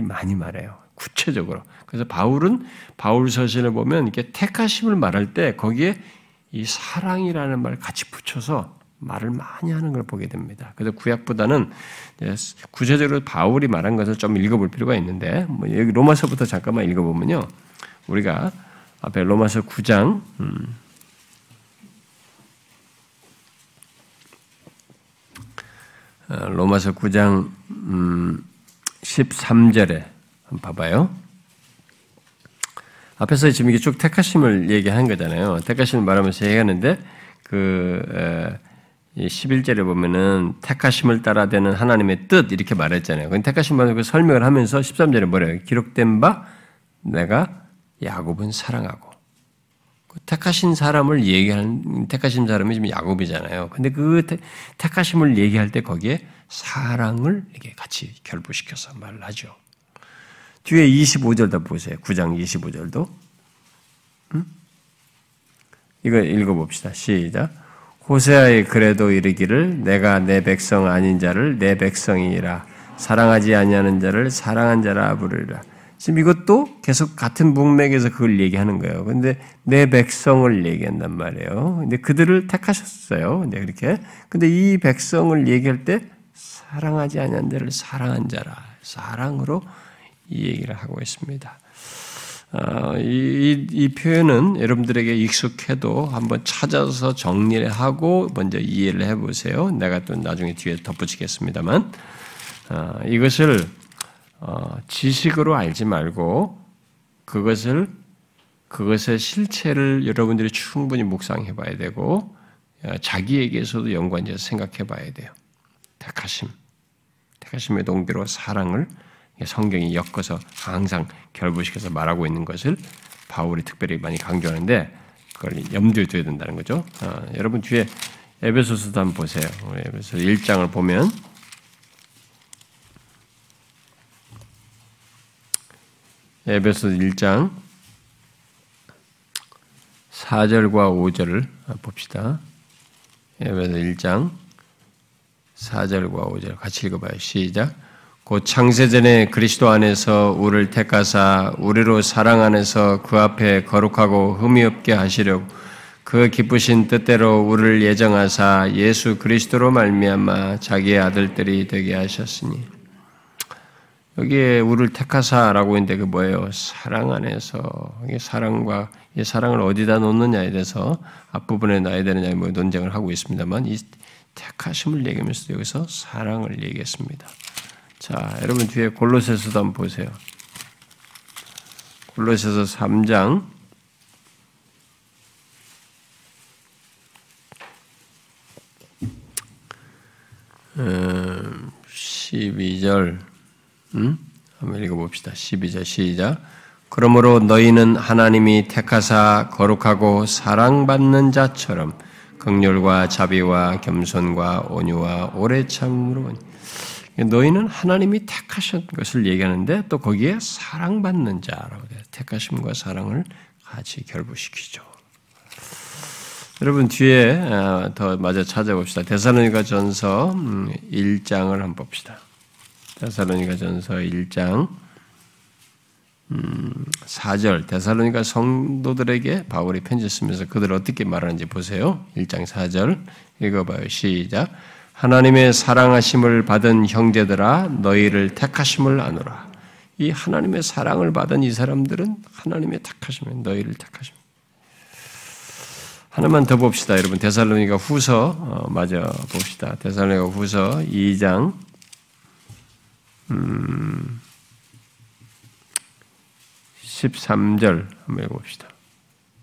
많이 말해요. 구체적으로. 그래서 바울은 바울 서신을 보면 이렇게 택하심을 말할 때 거기에 이 사랑이라는 말을 같이 붙여서 말을 많이 하는 걸 보게 됩니다. 그래서 구약보다는 구체적으로 바울이 말한 것을 좀 읽어볼 필요가 있는데 여기 로마서부터 잠깐만 읽어보면요. 우리가 앞에 로마서 9장 13절에 한번 봐봐요. 앞에서 지금 이게 쭉 택하심을 얘기한 거잖아요. 택하심을 말하면서 얘기하는데 11절에 보면은 택하심을 따라 되는 하나님의 뜻 이렇게 말했잖아요. 그 택하심을 설명을 하면서 13절에 뭐래요? 기록된 바 내가 야곱은 사랑하고 택하신 사람을 얘기하는 택하신 사람이 지금 야곱이잖아요. 근데 그 택하심을 얘기할 때 거기에 사랑을 이렇게 같이 결부시켜서 말을 하죠. 뒤에 25절도 보세요. 9장 25절도 이거 읽어봅시다. 시작. 호세아의 그래도 이르기를 내가 내 백성 아닌 자를 내 백성이라 사랑하지 아니하는 자를 사랑한 자라 부르리라. 지금 이것도 계속 같은 문맥에서 그걸 얘기하는 거예요. 근데 내 백성을 얘기한단 말이에요. 근데 그들을 택하셨어요. 근데 그렇게. 근데 이 백성을 얘기할 때 사랑하지 아니하는 자를 사랑한 자라 사랑으로 이 얘기를 하고 있습니다. 이 표현은 여러분들에게 익숙해도 한번 찾아서 정리를 하고 먼저 이해를 해보세요. 내가 또 나중에 뒤에 덧붙이겠습니다만 이것을 지식으로 알지 말고 그것의 실체를 여러분들이 충분히 묵상해봐야 되고 자기에게서도 연관해서 생각해봐야 돼요. 택하심의 동기로 사랑을 성경이 엮어서 항상 결부시켜서 말하고 있는 것을 바울이 특별히 많이 강조하는데 그걸 염두에 둬야 된다는 거죠. 여러분 뒤에 에베소서도 한번 보세요. 에베소서 1장을 보면 4절과 5절을 봅시다. 에베소서 1장 4절과 5절 같이 읽어봐요. 시작. 곧 창세전에 그리스도 안에서 우리를 택하사 우리로 사랑 안에서 그 앞에 거룩하고 흠이 없게 하시려고 그 기쁘신 뜻대로 우리를 예정하사 예수 그리스도로 말미암아 자기의 아들들이 되게 하셨으니 여기에 우리를 택하사라고 했는데 그 뭐예요? 사랑 안에서 사랑과 이 사랑을 어디다 놓느냐에 대해서 앞부분에 놔야 되느냐에 뭐 논쟁을 하고 있습니다만 이 택하심을 얘기하면서 여기서 사랑을 얘기했습니다. 자, 여러분 뒤에 골로새서도 한번 보세요. 골로새서 3장 12절 한번 읽어봅시다. 12절 시작. 그러므로 너희는 하나님이 택하사 거룩하고 사랑받는 자처럼 긍휼과 자비와 겸손과 온유와 오래 참음으로 너희는 하나님이 택하신 것을 얘기하는데 또 거기에 사랑받는 자라고 해요. 택하심과 사랑을 같이 결부시키죠. 여러분 뒤에 더 마저 찾아봅시다. 데살로니가전서 1장을 한번 봅시다. 데살로니가전서 1장 4절. 데살로니가 성도들에게 바울이 편지 쓰면서 그들을 어떻게 말하는지 보세요. 1장 4절 읽어봐요. 시작. 하나님의 사랑하심을 받은 형제들아 너희를 택하심을 아노라. 이 하나님의 사랑을 받은 이 사람들은 하나님의 택하심을, 너희를 택하십니다. 하나만 더 봅시다. 여러분 데살로니가 후서 마저 봅시다. 데살로니가 후서 2장 13절 한번 읽어봅시다.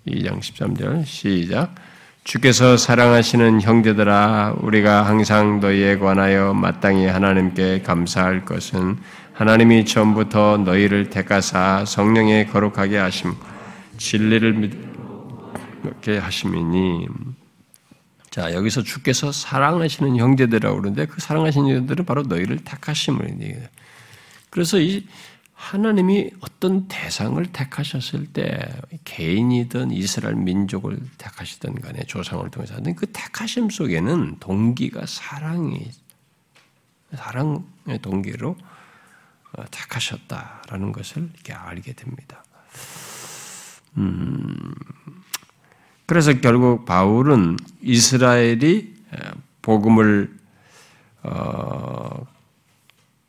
2장 13절 시작. 주께서 사랑하시는 형제들아 우리가 항상 너희에 관하여 마땅히 하나님께 감사할 것은 하나님이 전부터 너희를 택하사 성령에 거룩하게 하심 진리를 믿게 하심이니. 자, 여기서 주께서 사랑하시는 형제들이라고 그러는데 그 사랑하시는 형제들은 바로 너희를 택하심을 얘기해요. 그래서 이 하나님이 어떤 대상을 택하셨을 때 개인이든 이스라엘 민족을 택하시든 간에 조상을 통해서 하든 그 택하심 속에는 동기가 사랑의 동기로 택하셨다라는 것을 이렇게 알게 됩니다. 그래서 결국 바울은 이스라엘이 복음을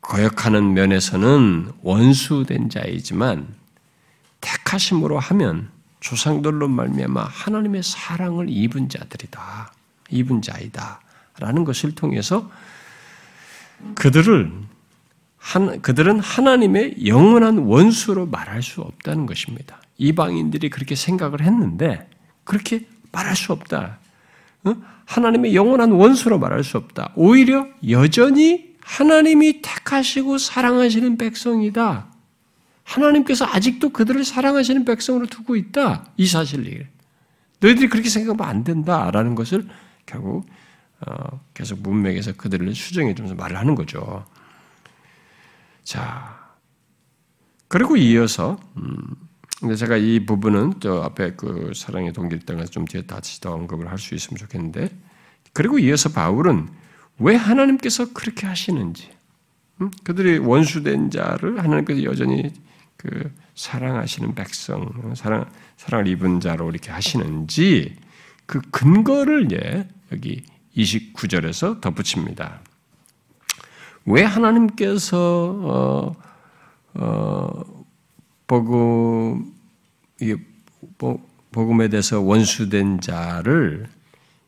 거역하는 면에서는 원수된 자이지만 택하심으로 하면 조상들로 말미암아 하나님의 사랑을 입은 자들이다, 입은 자이다라는 것을 통해서 그들은 하나님의 영원한 원수로 말할 수 없다는 것입니다. 이방인들이 그렇게 생각을 했는데 그렇게 말할 수 없다. 하나님의 영원한 원수로 말할 수 없다. 오히려 여전히 하나님이 택하시고 사랑하시는 백성이다. 하나님께서 아직도 그들을 사랑하시는 백성으로 두고 있다. 이 사실을 얘기해. 너희들이 그렇게 생각하면 안 된다라는 것을 결국 계속 문맥에서 그들을 수정해 주면서 말을 하는 거죠. 자, 그리고 이어서 근데 제가 이 부분은 저 앞에 그 사랑의 동기를 따라서 좀 뒤에 다시 더 언급을 할 수 있으면 좋겠는데, 그리고 이어서 바울은 왜 하나님께서 그렇게 하시는지, 그들이 원수된 자를 하나님께서 여전히 그 사랑하시는 백성, 사랑을 입은 자로 이렇게 하시는지 그 근거를 여기 29절에서 덧붙입니다. 왜 하나님께서 복음에 대해서 원수된 자를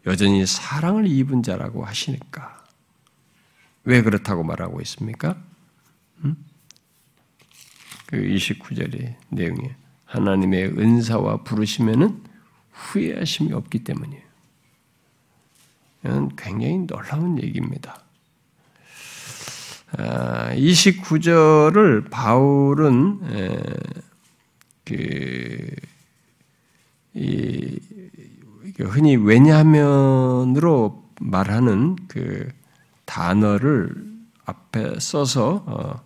여전히 사랑을 입은 자라고 하시니까? 왜 그렇다고 말하고 있습니까? 그 29절의 내용이 하나님의 은사와 부르심에는 후회하심이 없기 때문이에요. 이건 굉장히 놀라운 얘기입니다. 29절을 바울은 흔히 왜냐면으로 말하는 그 단어를 앞에 써서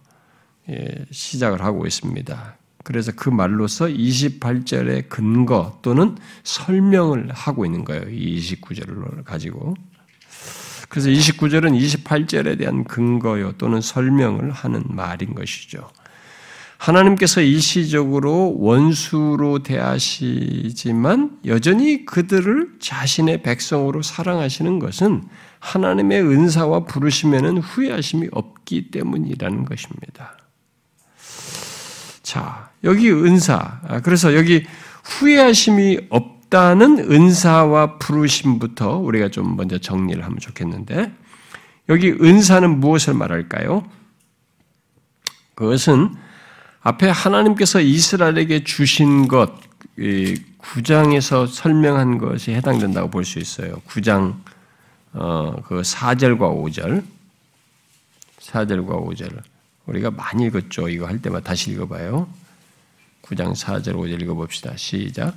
시작을 하고 있습니다. 그래서 그 말로서 28절의 근거 또는 설명을 하고 있는 거예요. 이 29절을 가지고. 그래서 29절은 28절에 대한 근거요 또는 설명을 하는 말인 것이죠. 하나님께서 일시적으로 원수로 대하시지만 여전히 그들을 자신의 백성으로 사랑하시는 것은 하나님의 은사와 부르심에는 후회하심이 없기 때문이라는 것입니다. 자, 여기 은사. 그래서 여기 후회하심이 없다는 은사와 부르심부터 우리가 좀 먼저 정리를 하면 좋겠는데, 여기 은사는 무엇을 말할까요? 그것은 앞에 하나님께서 이스라엘에게 주신 것, 9장에서 설명한 것이 해당된다고 볼 수 있어요. 9장 그 4절과 5절 우리가 많이 읽었죠. 이거 할 때마다 다시 읽어봐요. 9장 4절 5절 읽어봅시다. 시작.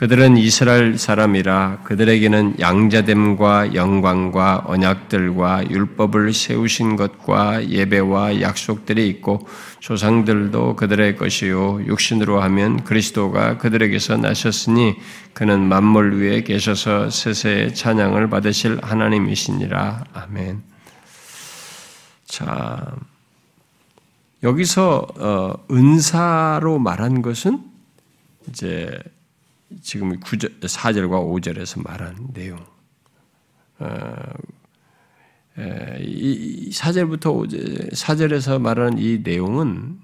그들은 이스라엘 사람이라 그들에게는 양자됨과 영광과 언약들과 율법을 세우신 것과 예배와 약속들이 있고 조상들도 그들의 것이요 육신으로 하면 그리스도가 그들에게서 나셨으니 그는 만물 위에 계셔서 세세의 찬양을 받으실 하나님이시니라. 아멘. 자, 여기서 은사로 말한 것은 이제 지금 9절, 4절과 5절에서 말한 내용. 4절부터 5절, 4절에서 말하는 이 내용은,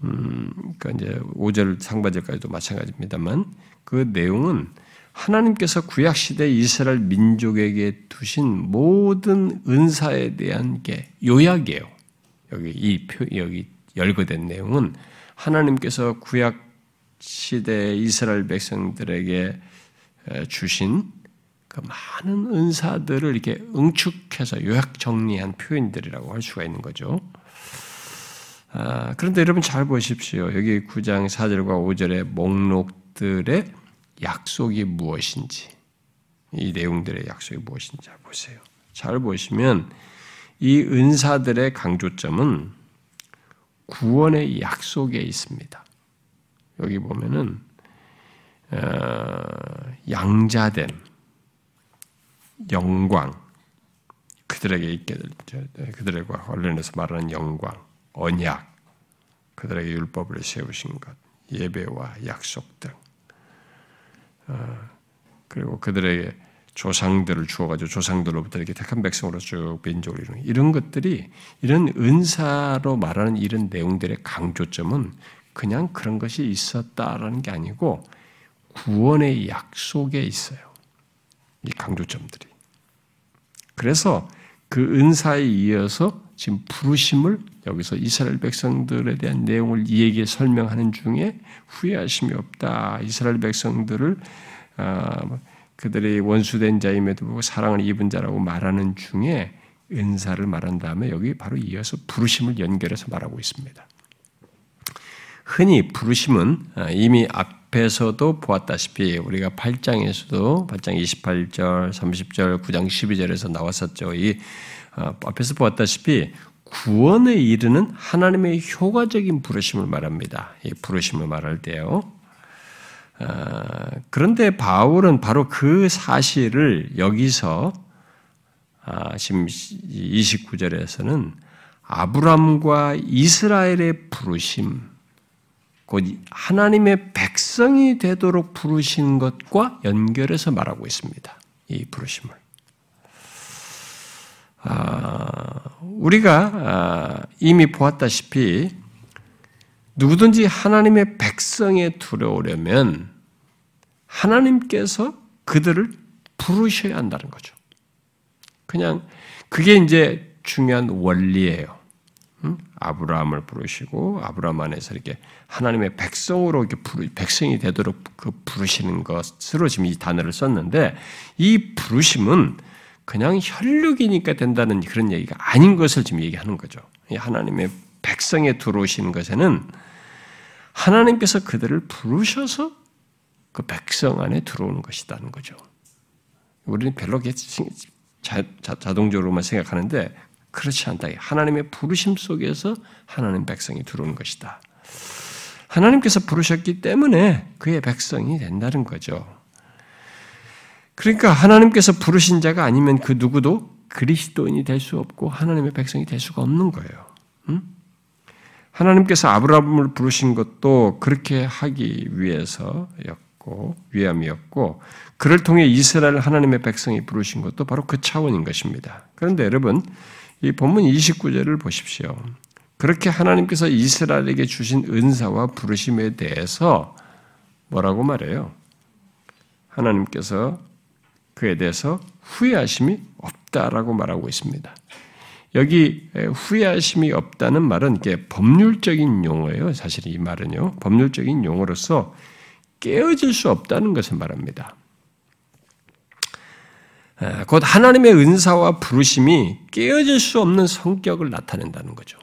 그러니까 이제 5절 상반절까지도 마찬가지입니다만, 그 내용은 하나님께서 구약시대 이스라엘 민족에게 두신 모든 은사에 대한 게 요약이에요. 여기 열거된 내용은 하나님께서 구약 시대의 이스라엘 백성들에게 주신 그 많은 은사들을 이렇게 응축해서 요약 정리한 표현들이라고 할 수가 있는 거죠. 그런데 여러분 잘 보십시오. 여기 9장 4절과 5절의 목록들의 약속이 무엇인지, 이 내용들의 약속이 무엇인지 잘 보세요. 잘 보시면 이 은사들의 강조점은 구원의 약속에 있습니다. 여기 보면은 양자됨, 영광, 그들에게 있게 될 그들과 관련해서 말하는 영광, 언약, 그들에게 율법을 세우신 것, 예배와 약속 등, 그리고 그들에게 조상들을 주어가지고 조상들로부터 이렇게 택한 백성으로 쭉 민족을 이루는 이런 것들이, 이런 은사로 말하는 이런 내용들의 강조점은 그냥 그런 것이 있었다라는 게 아니고 구원의 약속에 있어요. 이 강조점들이. 그래서 그 은사에 이어서 지금 부르심을 여기서 이스라엘 백성들에 대한 내용을 이에게 설명하는 중에 후회하심이 없다. 이스라엘 백성들을 그들의 원수된 자임에도 불구하고 사랑을 입은 자라고 말하는 중에 은사를 말한 다음에 여기 바로 이어서 부르심을 연결해서 말하고 있습니다. 흔히 부르심은 이미 앞에서도 보았다시피 우리가 8장에서도 8장 28절, 30절, 9장 12절에서 나왔었죠. 이 앞에서 보았다시피 구원에 이르는 하나님의 효과적인 부르심을 말합니다. 이 부르심을 말할 때요. 그런데 바울은 바로 그 사실을 여기서 지금 29절에서는 아브람과 이스라엘의 부르심, 하나님의 백성이 되도록 부르신 것과 연결해서 말하고 있습니다. 이 부르심을. 우리가 이미 보았다시피 누구든지 하나님의 백성에 들어오려면 하나님께서 그들을 부르셔야 한다는 거죠. 그냥 그게 이제 중요한 원리예요. 아브라함을 부르시고 아브라함 안에서 이렇게 하나님의 백성으로 이렇게 백성이 되도록 그 부르시는 것으로 지금 이 단어를 썼는데, 이 부르심은 그냥 혈육이니까 된다는 그런 얘기가 아닌 것을 지금 얘기하는 거죠. 이 하나님의 백성에 들어오시는 것에는 하나님께서 그들을 부르셔서 그 백성 안에 들어오는 것이라는 거죠. 우리는 별로 자동적으로만 생각하는데 그렇지 않다. 하나님의 부르심 속에서 하나님 백성이 들어오는 것이다. 하나님께서 부르셨기 때문에 그의 백성이 된다는 거죠. 그러니까 하나님께서 부르신 자가 아니면 그 누구도 그리스도인이 될 수 없고 하나님의 백성이 될 수가 없는 거예요. 응? 하나님께서 아브라함을 부르신 것도 그렇게 하기 위해서였고 위함이었고, 그를 통해 이스라엘 하나님의 백성이 부르신 것도 바로 그 차원인 것입니다. 그런데 여러분, 이 본문 29절을 보십시오. 그렇게 하나님께서 이스라엘에게 주신 은사와 부르심에 대해서 뭐라고 말해요? 하나님께서 그에 대해서 후회하심이 없다라고 말하고 있습니다. 여기 후회하심이 없다는 말은 이게 법률적인 용어예요. 사실 이 말은요. 법률적인 용어로서 깨어질 수 없다는 것을 말합니다. 곧 하나님의 은사와 부르심이 깨어질 수 없는 성격을 나타낸다는 거죠.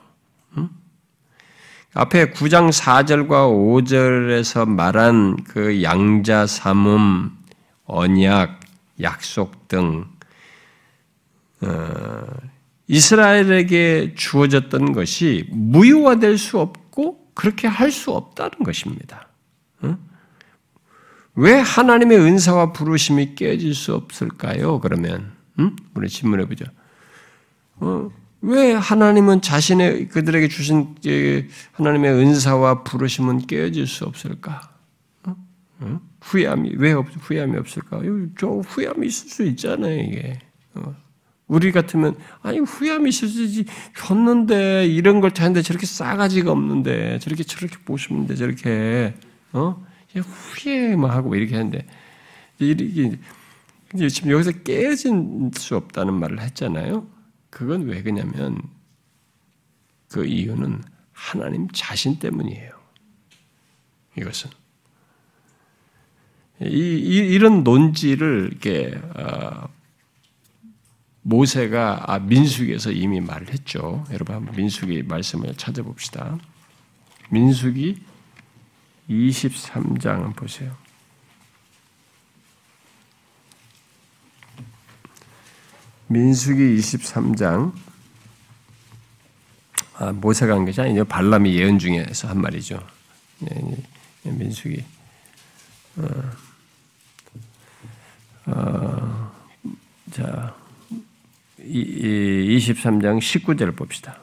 앞에 9장 4절과 5절에서 말한 그 양자 삼음, 언약, 약속 등 이스라엘에게 주어졌던 것이 무효화될 수 없고 그렇게 할 수 없다는 것입니다. 왜 하나님의 은사와 부르심이 깨질 수 없을까요? 그러면 우리 질문해 보죠. 왜 하나님은 자신의 그들에게 주신 하나님의 은사와 부르심은 깨질 수 없을까? 후회함이 왜 후회함이 없을까? 저 후회함이 있을 수 있잖아요, 이게. 우리 같으면 아니 후회함이 있을 수 있지. 줬는데 이런 걸 했는데 저렇게 싸가지가 없는데 저렇게 보시는데 저렇게 후회만 하고 이렇게 하는데 이게 지금 여기서 깨질 수 없다는 말을 했잖아요. 그건 왜 그러냐면 그 이유는 하나님 자신 때문이에요. 이것은 이런 논지를 이렇게 모세가 민수기에서 이미 말을 했죠. 여러분 한번 민수기 말씀을 찾아봅시다. 민수기 23장 보세요. 민수기 23장 모세가 한 것이 아니죠. 발람이 예언 중에서 한 말이죠. 민수기 자 23장 19절을 봅시다.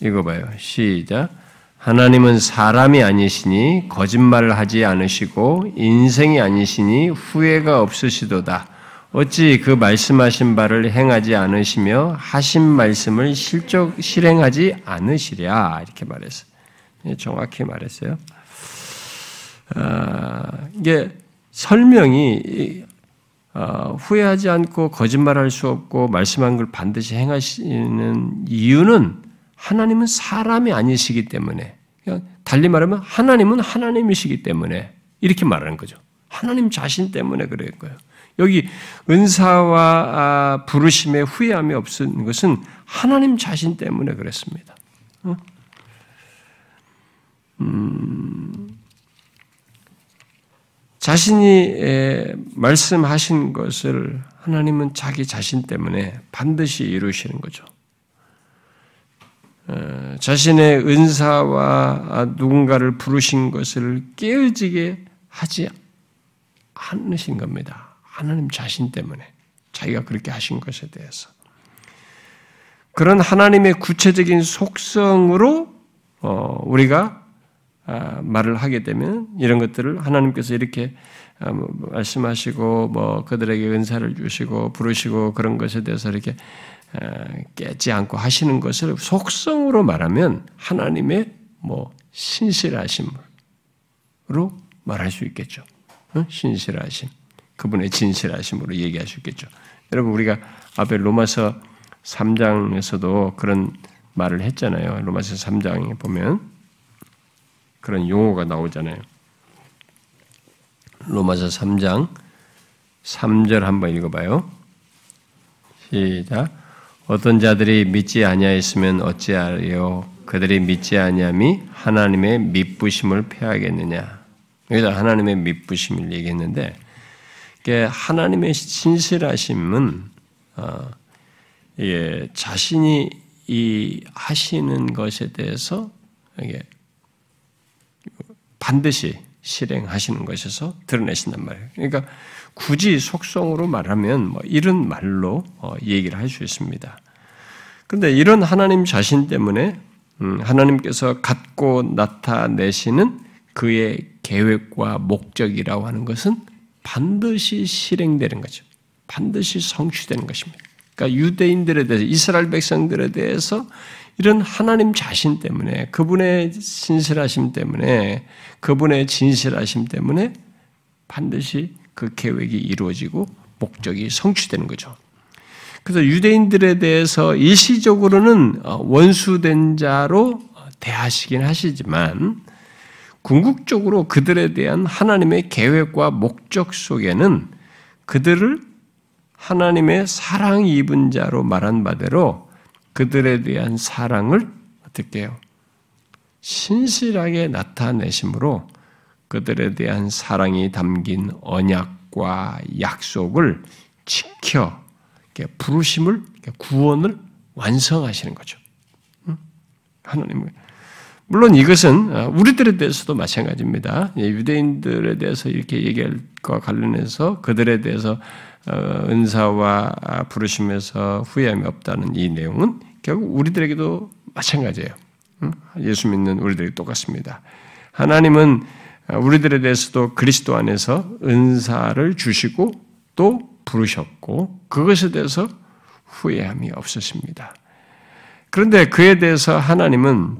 읽어봐요. 시작. 하나님은 사람이 아니시니 거짓말을 하지 않으시고 인생이 아니시니 후회가 없으시도다. 어찌 그 말씀하신 바를 행하지 않으시며 하신 말씀을 실행하지 않으시랴. 이렇게 말했어요. 정확히 말했어요. 이게 설명이 후회하지 않고 거짓말할 수 없고 말씀한 걸 반드시 행하시는 이유는 하나님은 사람이 아니시기 때문에, 그러니까 달리 말하면 하나님은 하나님이시기 때문에 이렇게 말하는 거죠. 하나님 자신 때문에 그럴 거예요. 여기 은사와 부르심에 후회함이 없은 것은 하나님 자신 때문에 그랬습니다. 자신이 말씀하신 것을 하나님은 자기 자신 때문에 반드시 이루시는 거죠. 자신의 은사와 누군가를 부르신 것을 깨어지게 하지 않으신 겁니다. 하나님 자신 때문에 자기가 그렇게 하신 것에 대해서. 그런 하나님의 구체적인 속성으로 우리가 말을 하게 되면 이런 것들을 하나님께서 이렇게 말씀하시고 그들에게 은사를 주시고 부르시고 그런 것에 대해서 이렇게 깨지 않고 하시는 것을 속성으로 말하면 하나님의 신실하심으로 말할 수 있겠죠. 신실하심, 그분의 진실하심으로 얘기할 수 있겠죠. 여러분 우리가 앞에 로마서 3장에서도 그런 말을 했잖아요. 로마서 3장에 보면 그런 용어가 나오잖아요. 로마서 3장 3절 한번 읽어봐요. 시작. 어떤 자들이 믿지 아니하였으면 어찌하려 그들이 믿지 아니함이 하나님의 믿부심을 패하겠느냐. 여기서 하나님의 믿부심을 얘기했는데 하나님의 신실하심은 자신이 하시는 것에 대해서 반드시 실행하시는 것에서 드러내신단 말이에요. 그러니까 굳이 속성으로 말하면 이런 말로 얘기를 할 수 있습니다. 그런데 이런 하나님 자신 때문에 하나님께서 갖고 나타내시는 그의 계획과 목적이라고 하는 것은 반드시 실행되는 거죠. 반드시 성취되는 것입니다. 그러니까 유대인들에 대해서, 이스라엘 백성들에 대해서 이런 하나님 자신 때문에, 그분의 신실하심 때문에, 그분의 진실하심 때문에 반드시 그 계획이 이루어지고 목적이 성취되는 거죠. 그래서 유대인들에 대해서 일시적으로는 원수된 자로 대하시긴 하시지만 궁극적으로 그들에 대한 하나님의 계획과 목적 속에는 그들을 하나님의 사랑 입은 자로 말한 바대로 그들에 대한 사랑을 어떻게요? 신실하게 나타내심으로 그들에 대한 사랑이 담긴 언약과 약속을 지켜 부르심을, 구원을 완성하시는 거죠. 하나님. 물론 이것은 우리들에 대해서도 마찬가지입니다. 유대인들에 대해서 이렇게 얘기할 것과 관련해서 그들에 대해서 은사와 부르심에서 후회함이 없다는 이 내용은 결국 우리들에게도 마찬가지예요. 예수 믿는 우리들이 똑같습니다. 하나님은 우리들에 대해서도 그리스도 안에서 은사를 주시고 또 부르셨고 그것에 대해서 후회함이 없으십니다. 그런데 그에 대해서 하나님은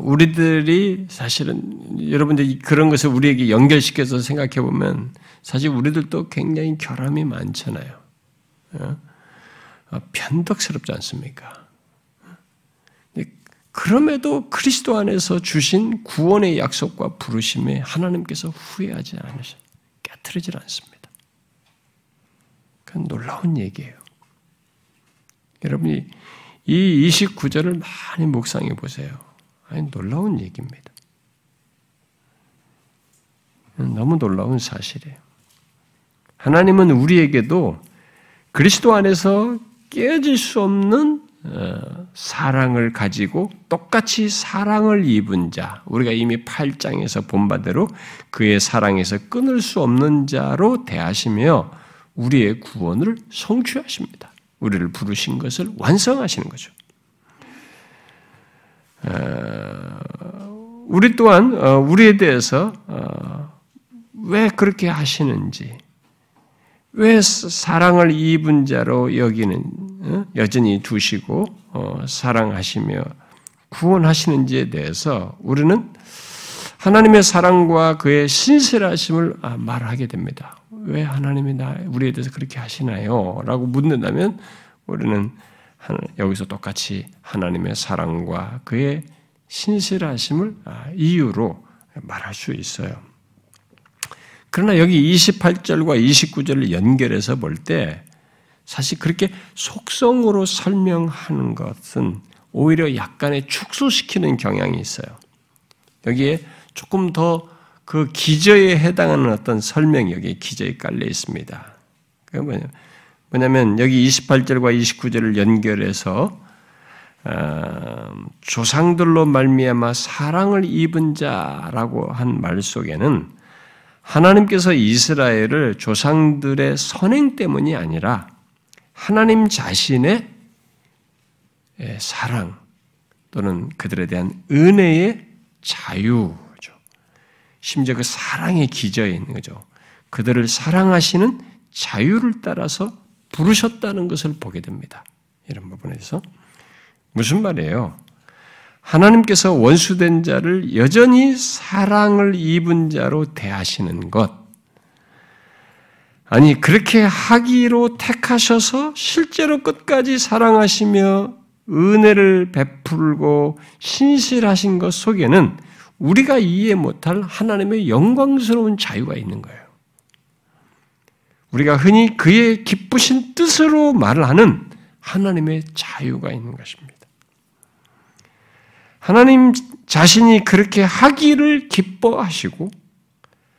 우리들이 사실은 여러분들 그런 것을 우리에게 연결시켜서 생각해 보면 사실 우리들도 굉장히 결함이 많잖아요. 변덕스럽지 않습니까? 그럼에도 그리스도 안에서 주신 구원의 약속과 부르심에 하나님께서 후회하지 않으셔, 깨트리질 않습니다. 그건 놀라운 얘기예요. 여러분이 이 29절을 많이 묵상해 보세요. 아니, 놀라운 얘기입니다. 너무 놀라운 사실이에요. 하나님은 우리에게도 그리스도 안에서 깨질 수 없는 사랑을 가지고 똑같이 사랑을 입은 자, 우리가 이미 8장에서 본 바대로 그의 사랑에서 끊을 수 없는 자로 대하시며 우리의 구원을 성취하십니다. 우리를 부르신 것을 완성하시는 거죠. 우리 또한 우리에 대해서 왜 그렇게 하시는지, 왜 사랑을 입은 자로 여기는 여전히 두시고 사랑하시며 구원하시는지에 대해서 우리는 하나님의 사랑과 그의 신실하심을 말하게 됩니다. 왜 하나님이 우리에 대해서 그렇게 하시나요? 라고 묻는다면 우리는 여기서 똑같이 하나님의 사랑과 그의 신실하심을 이유로 말할 수 있어요. 그러나 여기 28절과 29절을 연결해서 볼 때 사실 그렇게 속성으로 설명하는 것은 오히려 약간의 축소시키는 경향이 있어요. 여기에 조금 더 그 기저에 해당하는 어떤 설명이 여기 기저에 깔려 있습니다. 그게 뭐냐면 여기 28절과 29절을 연결해서 조상들로 말미암아 사랑을 입은 자라고 한 말 속에는 하나님께서 이스라엘을 조상들의 선행 때문이 아니라 하나님 자신의 사랑 또는 그들에 대한 은혜의 자유, 심지어 그 사랑의 기저에 있는 거죠. 그들을 사랑하시는 자유를 따라서 부르셨다는 것을 보게 됩니다. 이런 부분에서 무슨 말이에요? 하나님께서 원수된 자를 여전히 사랑을 입은 자로 대하시는 것, 아니 그렇게 하기로 택하셔서 실제로 끝까지 사랑하시며 은혜를 베풀고 신실하신 것 속에는 우리가 이해 못할 하나님의 영광스러운 자유가 있는 거예요. 우리가 흔히 그의 기쁘신 뜻으로 말하는 하나님의 자유가 있는 것입니다. 하나님 자신이 그렇게 하기를 기뻐하시고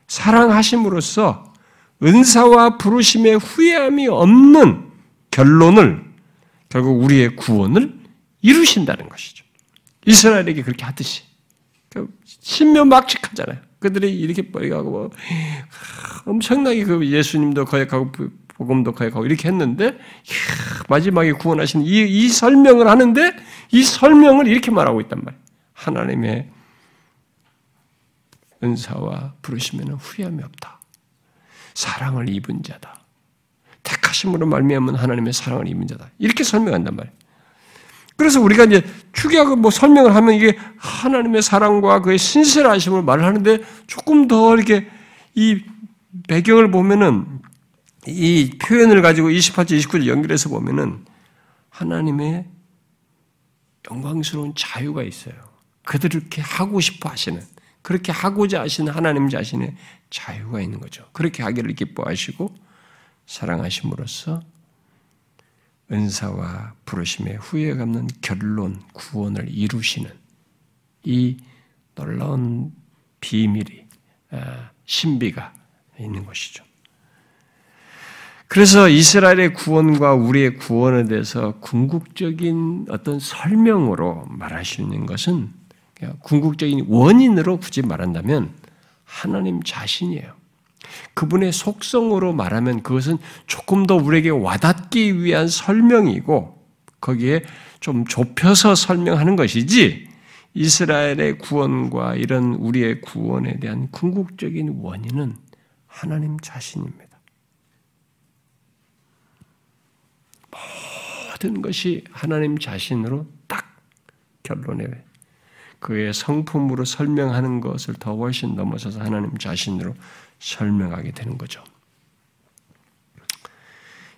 사랑하심으로써 은사와 부르심에 후회함이 없는 결론을, 결국 우리의 구원을 이루신다는 것이죠. 이스라엘에게 그렇게 하듯이. 신묘막측하잖아요. 그들이 이렇게 버리고 뭐 엄청나게 그 예수님도 거역하고 복음도 거역하고 이렇게 했는데 마지막에 구원하신 이 설명을 하는데 이 설명을 이렇게 말하고 있단 말이에요. 하나님의 은사와 부르심에는 후회함이 없다. 사랑을 입은 자다. 택하심으로 말미암은 하나님의 사랑을 입은 자다. 이렇게 설명한단 말이에요. 그래서 우리가 이제 축약을 설명을 하면 이게 하나님의 사랑과 그의 신실하심을 말하는데 조금 더 이렇게 이 배경을 보면은 이 표현을 가지고 28절, 29절 연결해서 보면은 하나님의 영광스러운 자유가 있어요. 그들을 이렇게 하고 싶어 하시는, 그렇게 하고자 하시는 하나님 자신의 자유가 있는 거죠. 그렇게 하기를 기뻐하시고 사랑하심으로써 은사와 부르심의 후에 갚는 결론, 구원을 이루시는 이 놀라운 비밀이, 신비가 있는 것이죠. 그래서 이스라엘의 구원과 우리의 구원에 대해서 궁극적인 어떤 설명으로 말하시는 것은, 궁극적인 원인으로 굳이 말한다면 하나님 자신이에요. 그분의 속성으로 말하면 그것은 조금 더 우리에게 와닿기 위한 설명이고 거기에 좀 좁혀서 설명하는 것이지, 이스라엘의 구원과 이런 우리의 구원에 대한 궁극적인 원인은 하나님 자신입니다. 모든 것이 하나님 자신으로 딱 결론에, 그의 성품으로 설명하는 것을 더 훨씬 넘어서서 하나님 자신으로 설명하게 되는 거죠.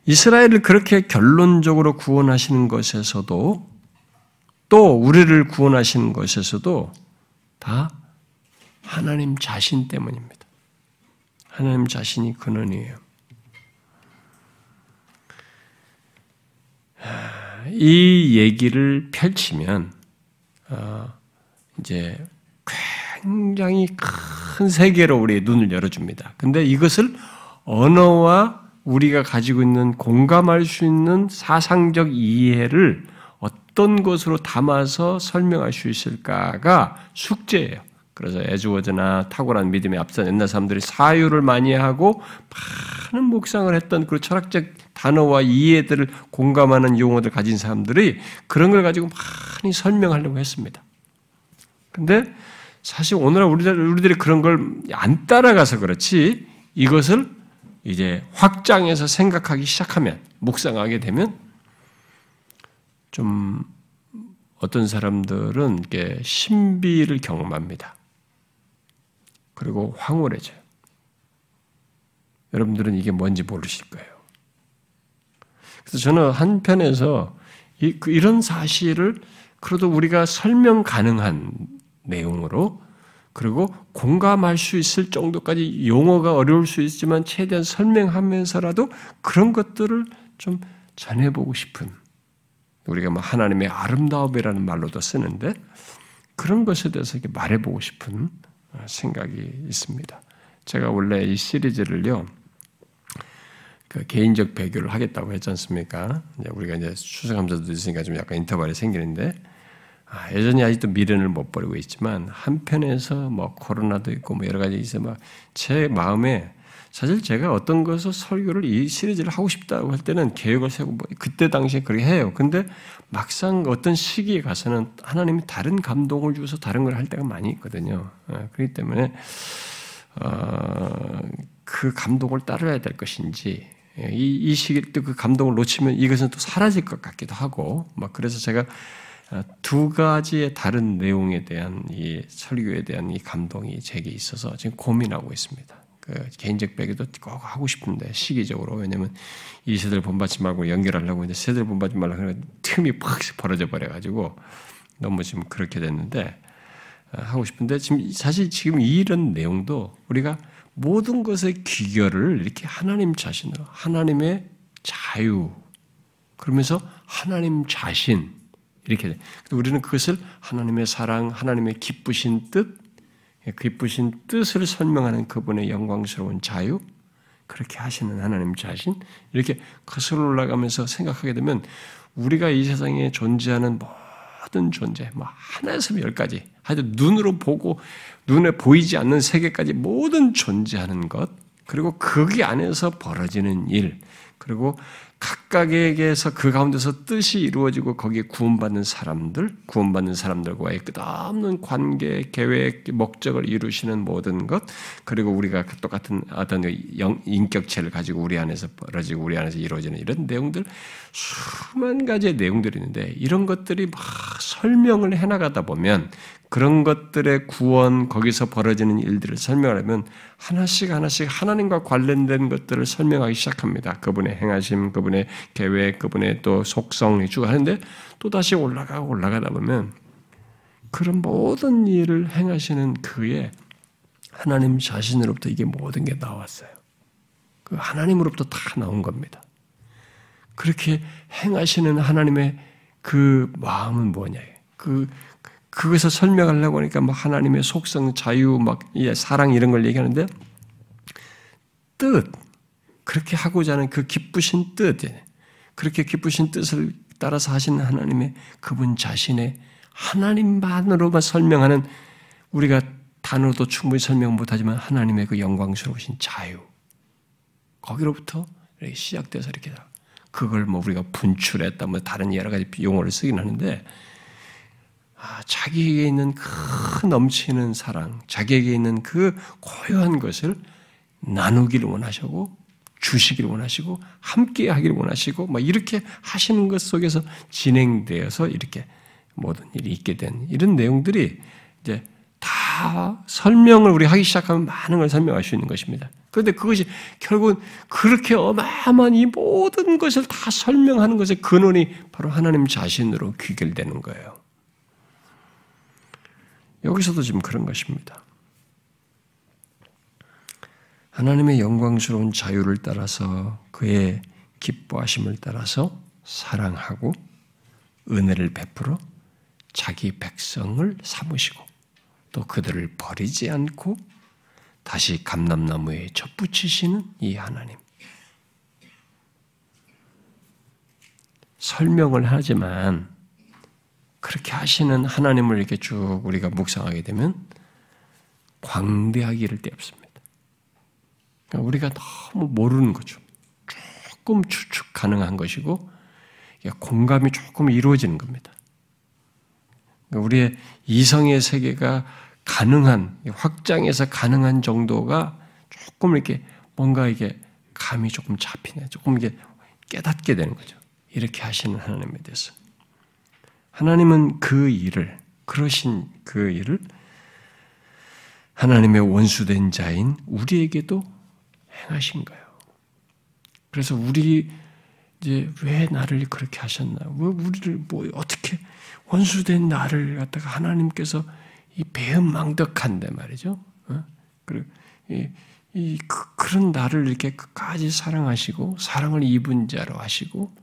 이스라엘을 그렇게 결론적으로 구원하시는 것에서도, 또 우리를 구원하시는 것에서도 다 하나님 자신 때문입니다. 하나님 자신이 근원이에요. 이 얘기를 펼치면 이제 굉장히 큰 세계로 우리의 눈을 열어줍니다. 근데 이것을 언어와 우리가 가지고 있는 공감할 수 있는 사상적 이해를 어떤 것으로 담아서 설명할 수 있을까가 숙제예요. 그래서 에즈워드나 탁월한 믿음의 앞선 옛날 사람들이 사유를 많이 하고 많은 묵상을 했던 그 철학적 단어와 이해들을 공감하는 용어들 가진 사람들이 그런 걸 가지고 많이 설명하려고 했습니다. 근데 사실 오늘날 우리들이 그런 걸 안 따라가서 그렇지, 이것을 이제 확장해서 생각하기 시작하면, 묵상하게 되면 좀 어떤 사람들은 이게 신비를 경험합니다. 그리고 황홀해져요. 여러분들은 이게 뭔지 모르실 거예요. 그래서 저는 한편에서 이런 사실을 그래도 우리가 설명 가능한 내용으로, 그리고 공감할 수 있을 정도까지 용어가 어려울 수 있지만 최대한 설명하면서라도 그런 것들을 좀 전해보고 싶은, 우리가 뭐 하나님의 아름다움이라는 말로도 쓰는데 그런 것에 대해서 이렇게 말해보고 싶은 생각이 있습니다. 제가 원래 이 시리즈를요, 그 개인적 배교를 하겠다고 했지 않습니까? 이제 우리가 이제 추석하면서도 있으니까 좀 약간 인터벌이 생기는데, 여전히 아직도 미련을 못 버리고 있지만, 한편에서 뭐 코로나도 있고 뭐 여러 가지 있어 막 제 마음에, 사실 제가 어떤 것을 설교를 이 시리즈를 하고 싶다고 할 때는 계획을 세우고 뭐 그때 당시에 그렇게 해요. 근데 막상 어떤 시기에 가서는 하나님이 다른 감동을 주어서 다른 걸 할 때가 많이 있거든요. 그렇기 때문에 그 감동을 따라야 될 것인지, 이 시기를 또 그 감동을 놓치면 이것은 또 사라질 것 같기도 하고, 막 그래서 제가 두 가지의 다른 내용에 대한 이 설교에 대한 이 감동이 제게 있어서 지금 고민하고 있습니다. 그 개인적 배교도 꼭 하고 싶은데 시기적으로, 왜냐면 이 세대를 본받지 말고 연결하려고 했는데 세대를 본받지 말라고 하니까 틈이 팍 벌어져 버려가지고 너무 지금 그렇게 됐는데 하고 싶은데, 지금 사실 지금 이런 내용도 우리가 모든 것의 귀결을 이렇게 하나님 자신으로, 하나님의 자유, 그러면서 하나님 자신 이렇게 돼. 우리는 그것을 하나님의 사랑, 하나님의 기쁘신 뜻, 기쁘신 뜻을 설명하는 그분의 영광스러운 자유, 그렇게 하시는 하나님 자신, 이렇게 거슬러 올라가면서 생각하게 되면 우리가 이 세상에 존재하는 모든 존재, 뭐 하나에서 열까지, 하여튼 눈으로 보고 눈에 보이지 않는 세계까지 모든 존재하는 것, 그리고 거기 안에서 벌어지는 일, 그리고 각각에게서 그 가운데서 뜻이 이루어지고 거기에 구원받는 사람들, 구원받는 사람들과의 끝없는 관계, 계획, 목적을 이루시는 모든 것, 그리고 우리가 똑같은 어떤 인격체를 가지고 우리 안에서 벌어지고 우리 안에서 이루어지는 이런 내용들, 수만 가지의 내용들이 있는데, 이런 것들이 막 설명을 해나가다 보면 그런 것들의 구원, 거기서 벌어지는 일들을 설명하려면 하나씩 하나씩 하나님과 관련된 것들을 설명하기 시작합니다. 그분의 행하심, 그분의 계획, 그분의 또 속성을 쭉 하는데, 또다시 올라가고 올라가다 보면 그런 모든 일을 행하시는 그의 하나님 자신으로부터 이게 모든 게 나왔어요. 그 하나님으로부터 다 나온 겁니다. 그렇게 행하시는 하나님의 그 마음은 뭐냐. 그것을 설명하려고 하니까 막 하나님의 속성, 자유, 막 사랑 이런 걸 얘기하는데 뜻, 그렇게 하고자 하는 그 기쁘신 뜻, 그렇게 기쁘신 뜻을 따라서 하신 하나님의 그분 자신의 하나님만으로만 설명하는 우리가 단어로도 충분히 설명 못하지만 하나님의 그 영광스러우신 자유 거기로부터 이렇게 시작돼서 이렇게 그걸 뭐 우리가 분출했다 뭐 다른 여러 가지 용어를 쓰긴 하는데 자기에게 있는 그 넘치는 사랑, 자기에게 있는 그 고요한 것을 나누기를 원하시고 주시기를 원하시고 함께하기를 원하시고 막 이렇게 하시는 것 속에서 진행되어서 이렇게 모든 일이 있게 된 이런 내용들이 이제 다 설명을 우리 하기 시작하면 많은 걸 설명할 수 있는 것입니다. 그런데 그것이 결국은 그렇게 어마어마한 이 모든 것을 다 설명하는 것의 근원이 바로 하나님 자신으로 귀결되는 거예요. 여기서도 지금 그런 것입니다. 하나님의 영광스러운 자유를 따라서 그의 기뻐하심을 따라서 사랑하고 은혜를 베풀어 자기 백성을 삼으시고 또 그들을 버리지 않고 다시 감람나무에 접붙이시는 이 하나님. 설명을 하지만 그렇게 하시는 하나님을 이렇게 쭉 우리가 묵상하게 되면 광대하기 이를 데 없습니다. 그러니까 우리가 너무 모르는 거죠. 조금 추측 가능한 것이고 공감이 조금 이루어지는 겁니다. 그러니까 우리의 이성의 세계가 가능한, 확장해서 가능한 정도가 조금 이렇게 뭔가 이게 감이 조금 잡히네. 조금 이게 깨닫게 되는 거죠. 이렇게 하시는 하나님에 대해서. 하나님은 그 일을, 그러신 그 일을 하나님의 원수된 자인 우리에게도 행하신 거예요. 그래서 우리, 이제 왜 나를 그렇게 하셨나? 왜 우리를 뭐, 어떻게 원수된 나를 갖다가 하나님께서 이 배은망덕한데 말이죠. 그리고 그런 나를 이렇게 끝까지 사랑하시고, 사랑을 입은 자로 하시고,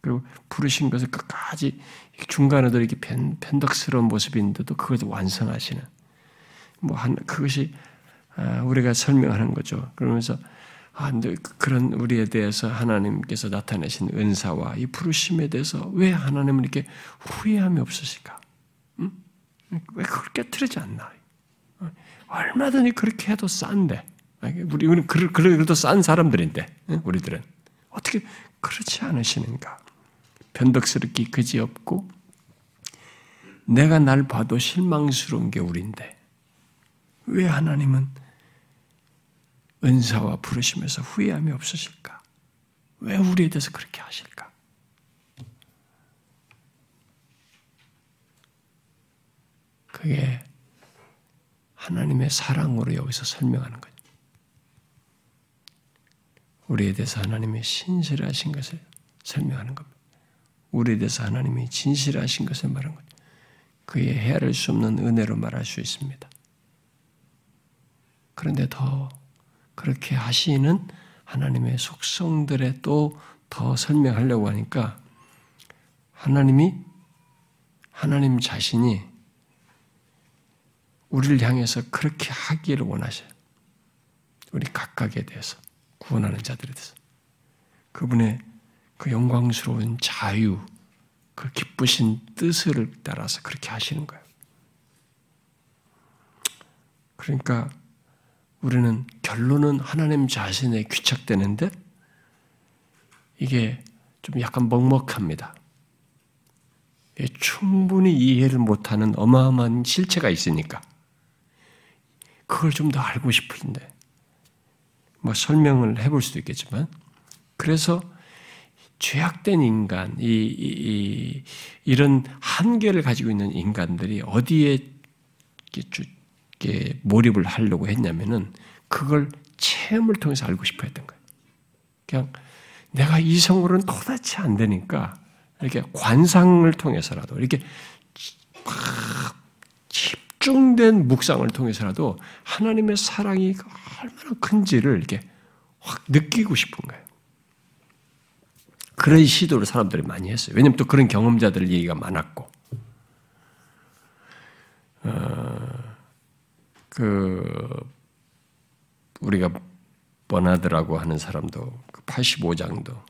그리고 부르신 것을 끝까지 중간에도 이렇게 변덕스러운 모습인데도 그것도 완성하시는 그것이 우리가 설명하는 거죠. 그러면서 그런 우리에 대해서 하나님께서 나타내신 은사와 이 부르심에 대해서 왜 하나님은 이렇게 후회함이 없으실까? 응? 왜 그걸 깨트리지 않나? 얼마든지 그렇게 해도 싼데 우리는 그래도 싼 사람들인데 우리들은 어떻게 그렇지 않으시는가? 변덕스럽기 그지없고 내가 날 봐도 실망스러운 게 우리인데 왜 하나님은 은사와 부르심에서 후회함이 없으실까? 왜 우리에 대해서 그렇게 하실까? 그게 하나님의 사랑으로 여기서 설명하는 거죠. 우리에 대해서 하나님이 신실하신 것을 설명하는 겁니다. 우리에 대해서 하나님이 진실하신 것을 말하는 거죠. 그의 헤아릴 수 없는 은혜로 말할 수 있습니다. 그런데 더 그렇게 하시는 하나님의 속성들에 또 더 설명하려고 하니까 하나님 자신이 우리를 향해서 그렇게 하기를 원하셔요. 우리 각각에 대해서. 구원하는 자들에 대해서 그분의 그 영광스러운 자유, 그 기쁘신 뜻을 따라서 그렇게 하시는 거예요. 그러니까 우리는 결론은 하나님 자신에 귀착되는데 이게 좀 약간 먹먹합니다. 충분히 이해를 못하는 어마어마한 실체가 있으니까 그걸 좀 더 알고 싶은데 뭐 설명을 해볼 수도 있겠지만, 그래서 죄악된 인간, 이런 한계를 가지고 있는 인간들이 어디에 이렇게 몰입을 하려고 했냐면은 그걸 체험을 통해서 알고 싶어 했던 거예요. 그냥 내가 이성으로는 도대체 안 되니까 이렇게 관상을 통해서라도 이렇게 막 집중된 묵상을 통해서라도 하나님의 사랑이 얼마나 큰지를 이렇게 확 느끼고 싶은 거예요. 그런 시도를 사람들이 많이 했어요. 왜냐하면 또 그런 경험자들 얘기가 많았고. 우리가 버나드라고 하는 사람도 85장도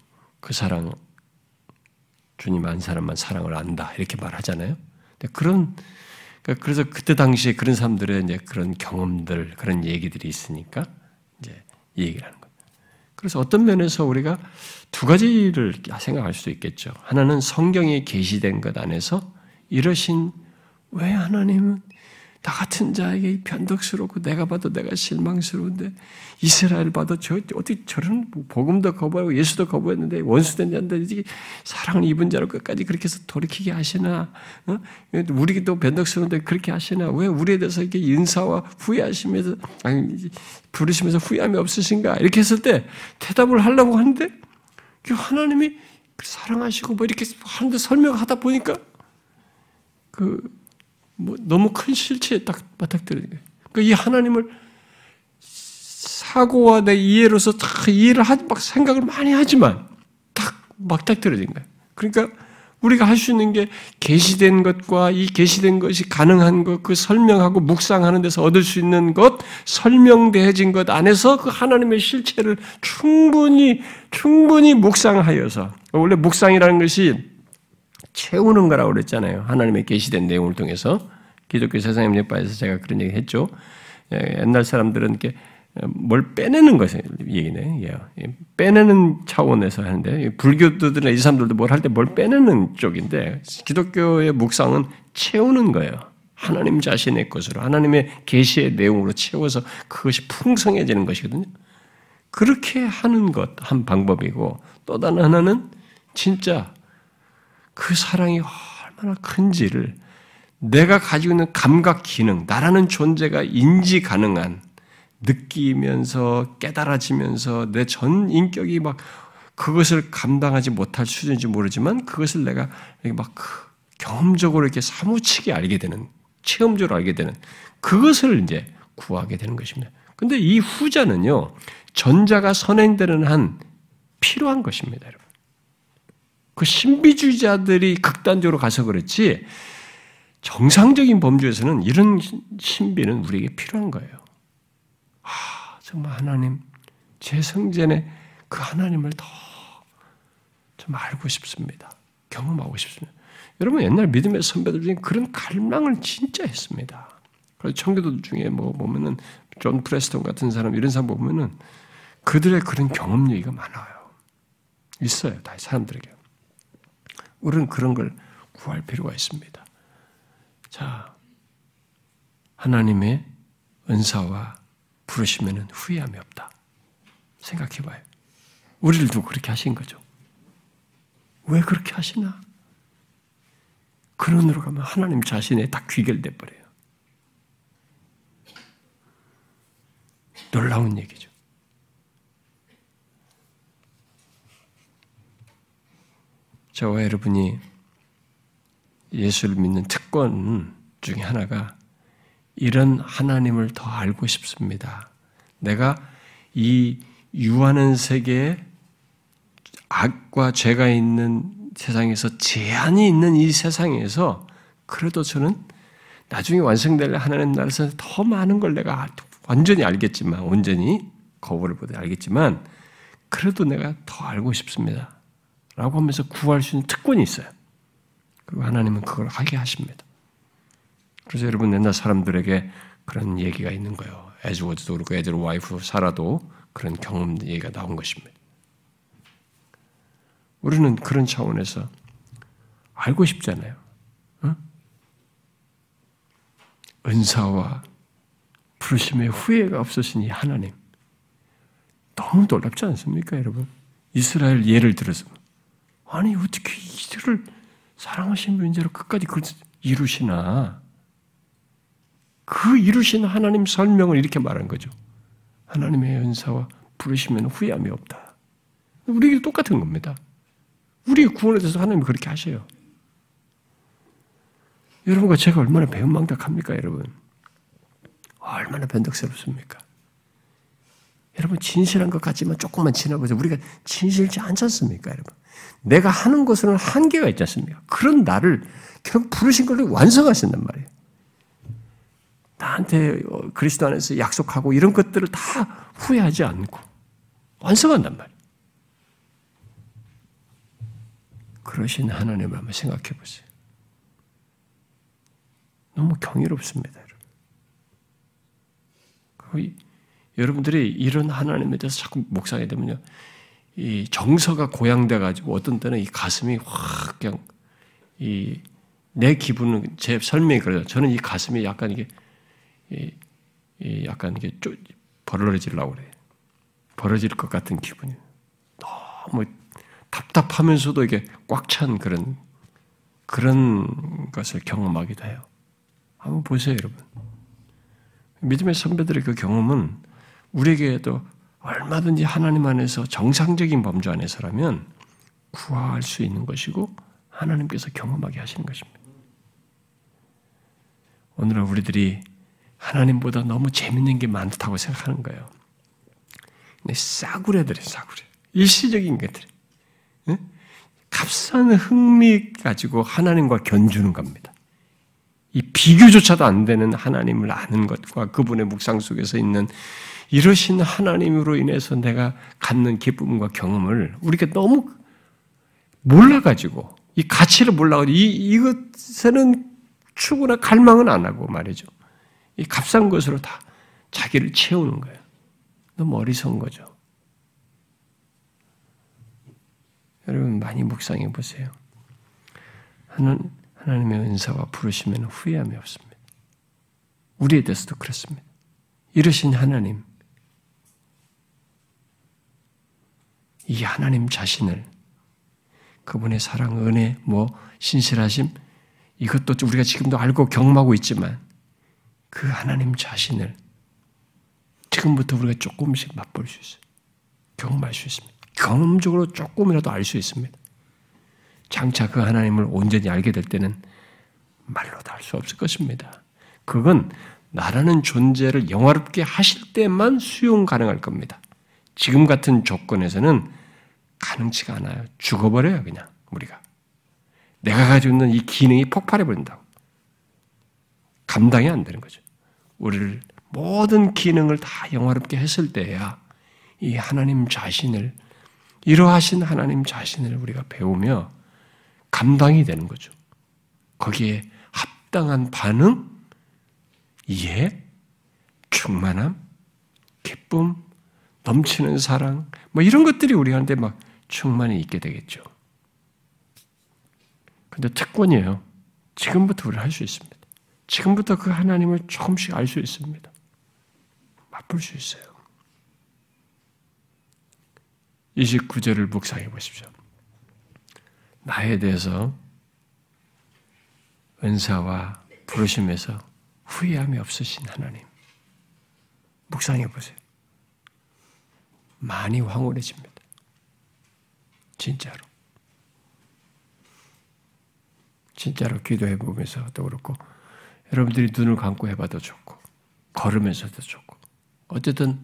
그 사랑 주님 한 사람만 사랑을 안다 이렇게 말하잖아요. 근데 그래서 그때 당시에 그런 사람들의 이제 그런 경험들 그런 얘기들이 있으니까 이제 이 얘기를 하는 거예요. 그래서 어떤 면에서 우리가 두 가지를 생각할 수도 있겠죠. 하나는 성경에 계시된 것 안에서 이러신 왜 하나님은 나 같은 자에게 변덕스럽고 내가 봐도 내가 실망스러운데 이스라엘 봐도 어떻게 저런 복음도 거부하고 예수도 거부했는데 원수된 자인데 사랑을 입은 자로 끝까지 그렇게 해서 돌이키게 하시나 우리도 변덕스러운데 그렇게 하시나 왜 우리에 대해서 이렇게 인사와 후회하시면서 부르시면서 후회함이 없으신가 이렇게 했을 때 대답을 하려고 하는데 하나님이 사랑하시고 뭐 이렇게 하는데 설명하다 보니까 너무 큰 실체에 딱 맞닥뜨리는 거예요. 이 하나님을 사고와 내 이해로서 딱 이해를 하지, 막 생각을 많이 하지만 딱 맞닥뜨려진 거예요. 그러니까 우리가 할 수 있는 게 계시된 것과 이 계시된 것이 가능한 것, 그 설명하고 묵상하는 데서 얻을 수 있는 것, 설명되어진 것 안에서 그 하나님의 실체를 충분히 묵상하여서 원래 묵상이라는 것이 채우는 거라고 그랬잖아요. 하나님의 계시된 내용을 통해서 기독교 세상의 문제바에서 제가 그런 얘기 했죠. 옛날 사람들은 이렇게 뭘 빼내는 것을 얘기네. 빼내는 차원에서 하는데 불교도들이나 이 사람들도 뭘 할 때 뭘 빼내는 쪽인데 기독교의 묵상은 채우는 거예요. 하나님 자신의 것으로 하나님의 계시의 내용으로 채워서 그것이 풍성해지는 것이거든요. 그렇게 하는 것 한 방법이고 또 다른 하나는 진짜 그 사랑이 얼마나 큰지를 내가 가지고 있는 감각 기능, 나라는 존재가 인지 가능한 느끼면서 깨달아지면서 내 전 인격이 막 그것을 감당하지 못할 수준인지 모르지만 그것을 내가 막 경험적으로 이렇게 사무치게 알게 되는, 체험적으로 알게 되는 그것을 이제 구하게 되는 것입니다. 근데 이 후자는요, 전자가 선행되는 한 필요한 것입니다, 여러분. 그 신비주의자들이 극단적으로 가서 그렇지 정상적인 범주에서는 이런 신비는 우리에게 필요한 거예요. 정말 하나님, 제 성전에 그 하나님을 더 좀 알고 싶습니다. 경험하고 싶습니다. 여러분 옛날 믿음의 선배들 중에 그런 갈망을 진짜 했습니다. 그래서 청교도들 중에 뭐 보면은 존 프레스톤 같은 사람 이런 사람 보면은 그들의 그런 경험 얘기가 많아요. 있어요, 다 사람들에게. 우리는 그런 걸 구할 필요가 있습니다. 자, 하나님의 은사와 부르심에는 후회함이 없다. 생각해봐요. 우리를 두고 그렇게 하신 거죠. 왜 그렇게 하시나? 근원으로 가면 하나님 자신에 딱 귀결돼 버려요. 놀라운 얘기죠. 저와 여러분이 예수를 믿는 특권 중에 하나가 이런 하나님을 더 알고 싶습니다. 내가 이 유한한 세계에 악과 죄가 있는 세상에서 제한이 있는 이 세상에서 그래도 저는 나중에 완성될 하나님 나라에서 더 많은 걸 내가 완전히 알겠지만 온전히 거울을 보다 알겠지만 그래도 내가 더 알고 싶습니다. 라고 하면서 구할 수 있는 특권이 있어요. 그리고 하나님은 그걸 하게 하십니다. 그래서 여러분 옛날 사람들에게 그런 얘기가 있는 거예요. 에즈워드도 그렇고 에즈 와이프 사라도 그런 경험 얘기가 나온 것입니다. 우리는 그런 차원에서 알고 싶잖아요. 응? 은사와 부르심의 후회가 없으신 이 하나님. 너무 놀랍지 않습니까, 여러분? 이스라엘 예를 들어서 아니 어떻게 이들을 사랑하신 분제로 끝까지 그걸 이루시나 그 이루신 하나님 설명을 이렇게 말한 거죠. 하나님의 은사와 부르시면 후회함이 없다. 우리에게 똑같은 겁니다. 우리의 구원에 대해서 하나님이 그렇게 하셔요. 여러분과 제가 얼마나 배은망덕합니까 여러분? 얼마나 변덕스럽습니까? 여러분 진실한 것 같지만 조금만 지나보세요. 우리가 진실지 않지 않습니까 여러분? 내가 하는 것으로는 한계가 있지 않습니까? 그런 나를 결국 부르신 걸로 완성하신단 말이에요. 나한테 그리스도 안에서 약속하고 이런 것들을 다 후회하지 않고 완성한단 말이에요. 그러신 하나님을 한번 생각해 보세요. 너무 경이롭습니다. 여러분. 여러분들이 이런 하나님에 대해서 자꾸 묵상하게 되면요. 이 정서가 고양돼가지고 어떤 때는 이 가슴이 확 그냥 이 내 기분은 제 설명이 그래요. 저는 이 가슴이 약간 이게 약간 이게 벌어지려고 그래요. 벌어질 것 같은 기분이에요. 너무 답답하면서도 이게 꽉 찬 그런 것을 경험하기도 해요. 한번 보세요, 여러분. 믿음의 선배들의 그 경험은 우리에게도 얼마든지 하나님 안에서 정상적인 범주 안에서라면 구할 수 있는 것이고 하나님께서 경험하게 하시는 것입니다. 오늘은 우리들이 하나님보다 너무 재밌는 게 많다고 생각하는 거예요. 근데 싸구려들이에요, 싸구려. 일시적인 것들. 값싼 흥미 가지고 하나님과 견주는 겁니다. 이 비교조차도 안 되는 하나님을 아는 것과 그분의 묵상 속에서 있는 이러신 하나님으로 인해서 내가 갖는 기쁨과 경험을 우리가 너무 몰라가지고 이 가치를 몰라가지고 이것에는 추구나 갈망은 안 하고 말이죠. 이 값싼 것으로 다 자기를 채우는 거예요. 너무 어리석은 거죠. 여러분 많이 묵상해 보세요. 하나님의 은사와 부르심에는 후회함이 없습니다. 우리에 대해서도 그렇습니다. 이러신 하나님, 이 하나님 자신을 그분의 사랑, 은혜, 신실하심 이것도 우리가 지금도 알고 경험하고 있지만 그 하나님 자신을 지금부터 우리가 조금씩 맛볼 수 있어요. 경험할 수 있습니다. 경험적으로 조금이라도 알 수 있습니다. 장차 그 하나님을 온전히 알게 될 때는 말로도 알 수 없을 것입니다. 그건 나라는 존재를 영화롭게 하실 때만 수용 가능할 겁니다. 지금 같은 조건에서는 가능치가 않아요. 죽어버려요, 그냥 우리가. 내가 가지고 있는 이 기능이 폭발해버린다고. 감당이 안 되는 거죠. 우리를 모든 기능을 다 영화롭게 했을 때야 이 하나님 자신을, 이러하신 하나님 자신을 우리가 배우며 감당이 되는 거죠. 거기에 합당한 반응, 이해, 충만함, 기쁨, 넘치는 사랑, 이런 것들이 우리한테 막 충만히 있게 되겠죠. 근데 특권이에요. 지금부터 우리를 할 수 있습니다. 지금부터 그 하나님을 조금씩 알 수 있습니다. 맛볼 수 있어요. 29절을 묵상해 보십시오. 나에 대해서 은사와 부르심에서 후회함이 없으신 하나님. 묵상해 보세요. 많이 황홀해집니다. 진짜로. 진짜로 기도해 보면서도 그렇고 여러분들이 눈을 감고 해봐도 좋고 걸으면서도 좋고 어쨌든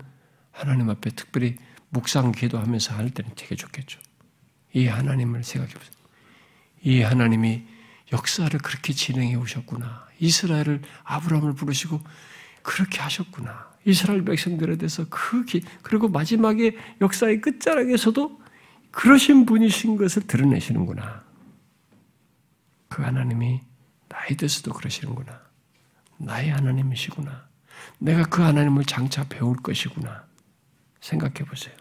하나님 앞에 특별히 묵상 기도하면서 할 때는 되게 좋겠죠. 이 하나님을 생각해 보세요. 이 하나님이 역사를 그렇게 진행해 오셨구나. 이스라엘을 아브라함을 부르시고 그렇게 하셨구나. 이스라엘 백성들에 대해서 그리고 마지막에 역사의 끝자락에서도 그러신 분이신 것을 드러내시는구나. 그 하나님이 나에 대해서도 그러시는구나. 나의 하나님이시구나. 내가 그 하나님을 장차 배울 것이구나. 생각해 보세요.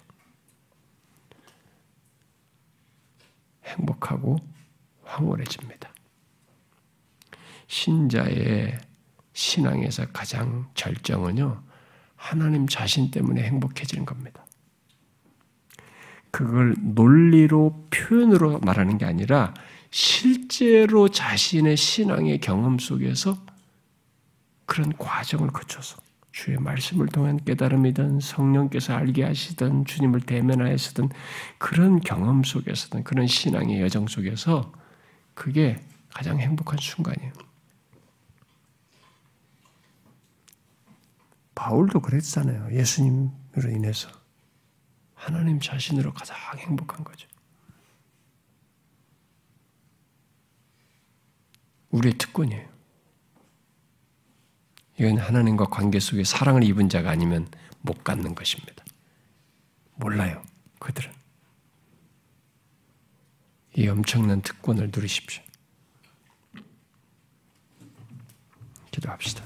행복하고 황홀해집니다. 신자의 신앙에서 가장 절정은요, 하나님 자신 때문에 행복해지는 겁니다. 그걸 논리로, 표현으로 말하는 게 아니라 실제로 자신의 신앙의 경험 속에서 그런 과정을 거쳐서 주의 말씀을 통한 깨달음이든 성령께서 알게 하시든 주님을 대면하였든 그런 경험 속에서든 그런 신앙의 여정 속에서 그게 가장 행복한 순간이에요. 바울도 그랬잖아요. 예수님으로 인해서 하나님 자신으로 가장 행복한 거죠. 우리의 특권이에요. 이건 하나님과 관계 속에 사랑을 입은 자가 아니면 못 갖는 것입니다. 몰라요, 그들은. 이 엄청난 특권을 누리십시오. 기도합시다.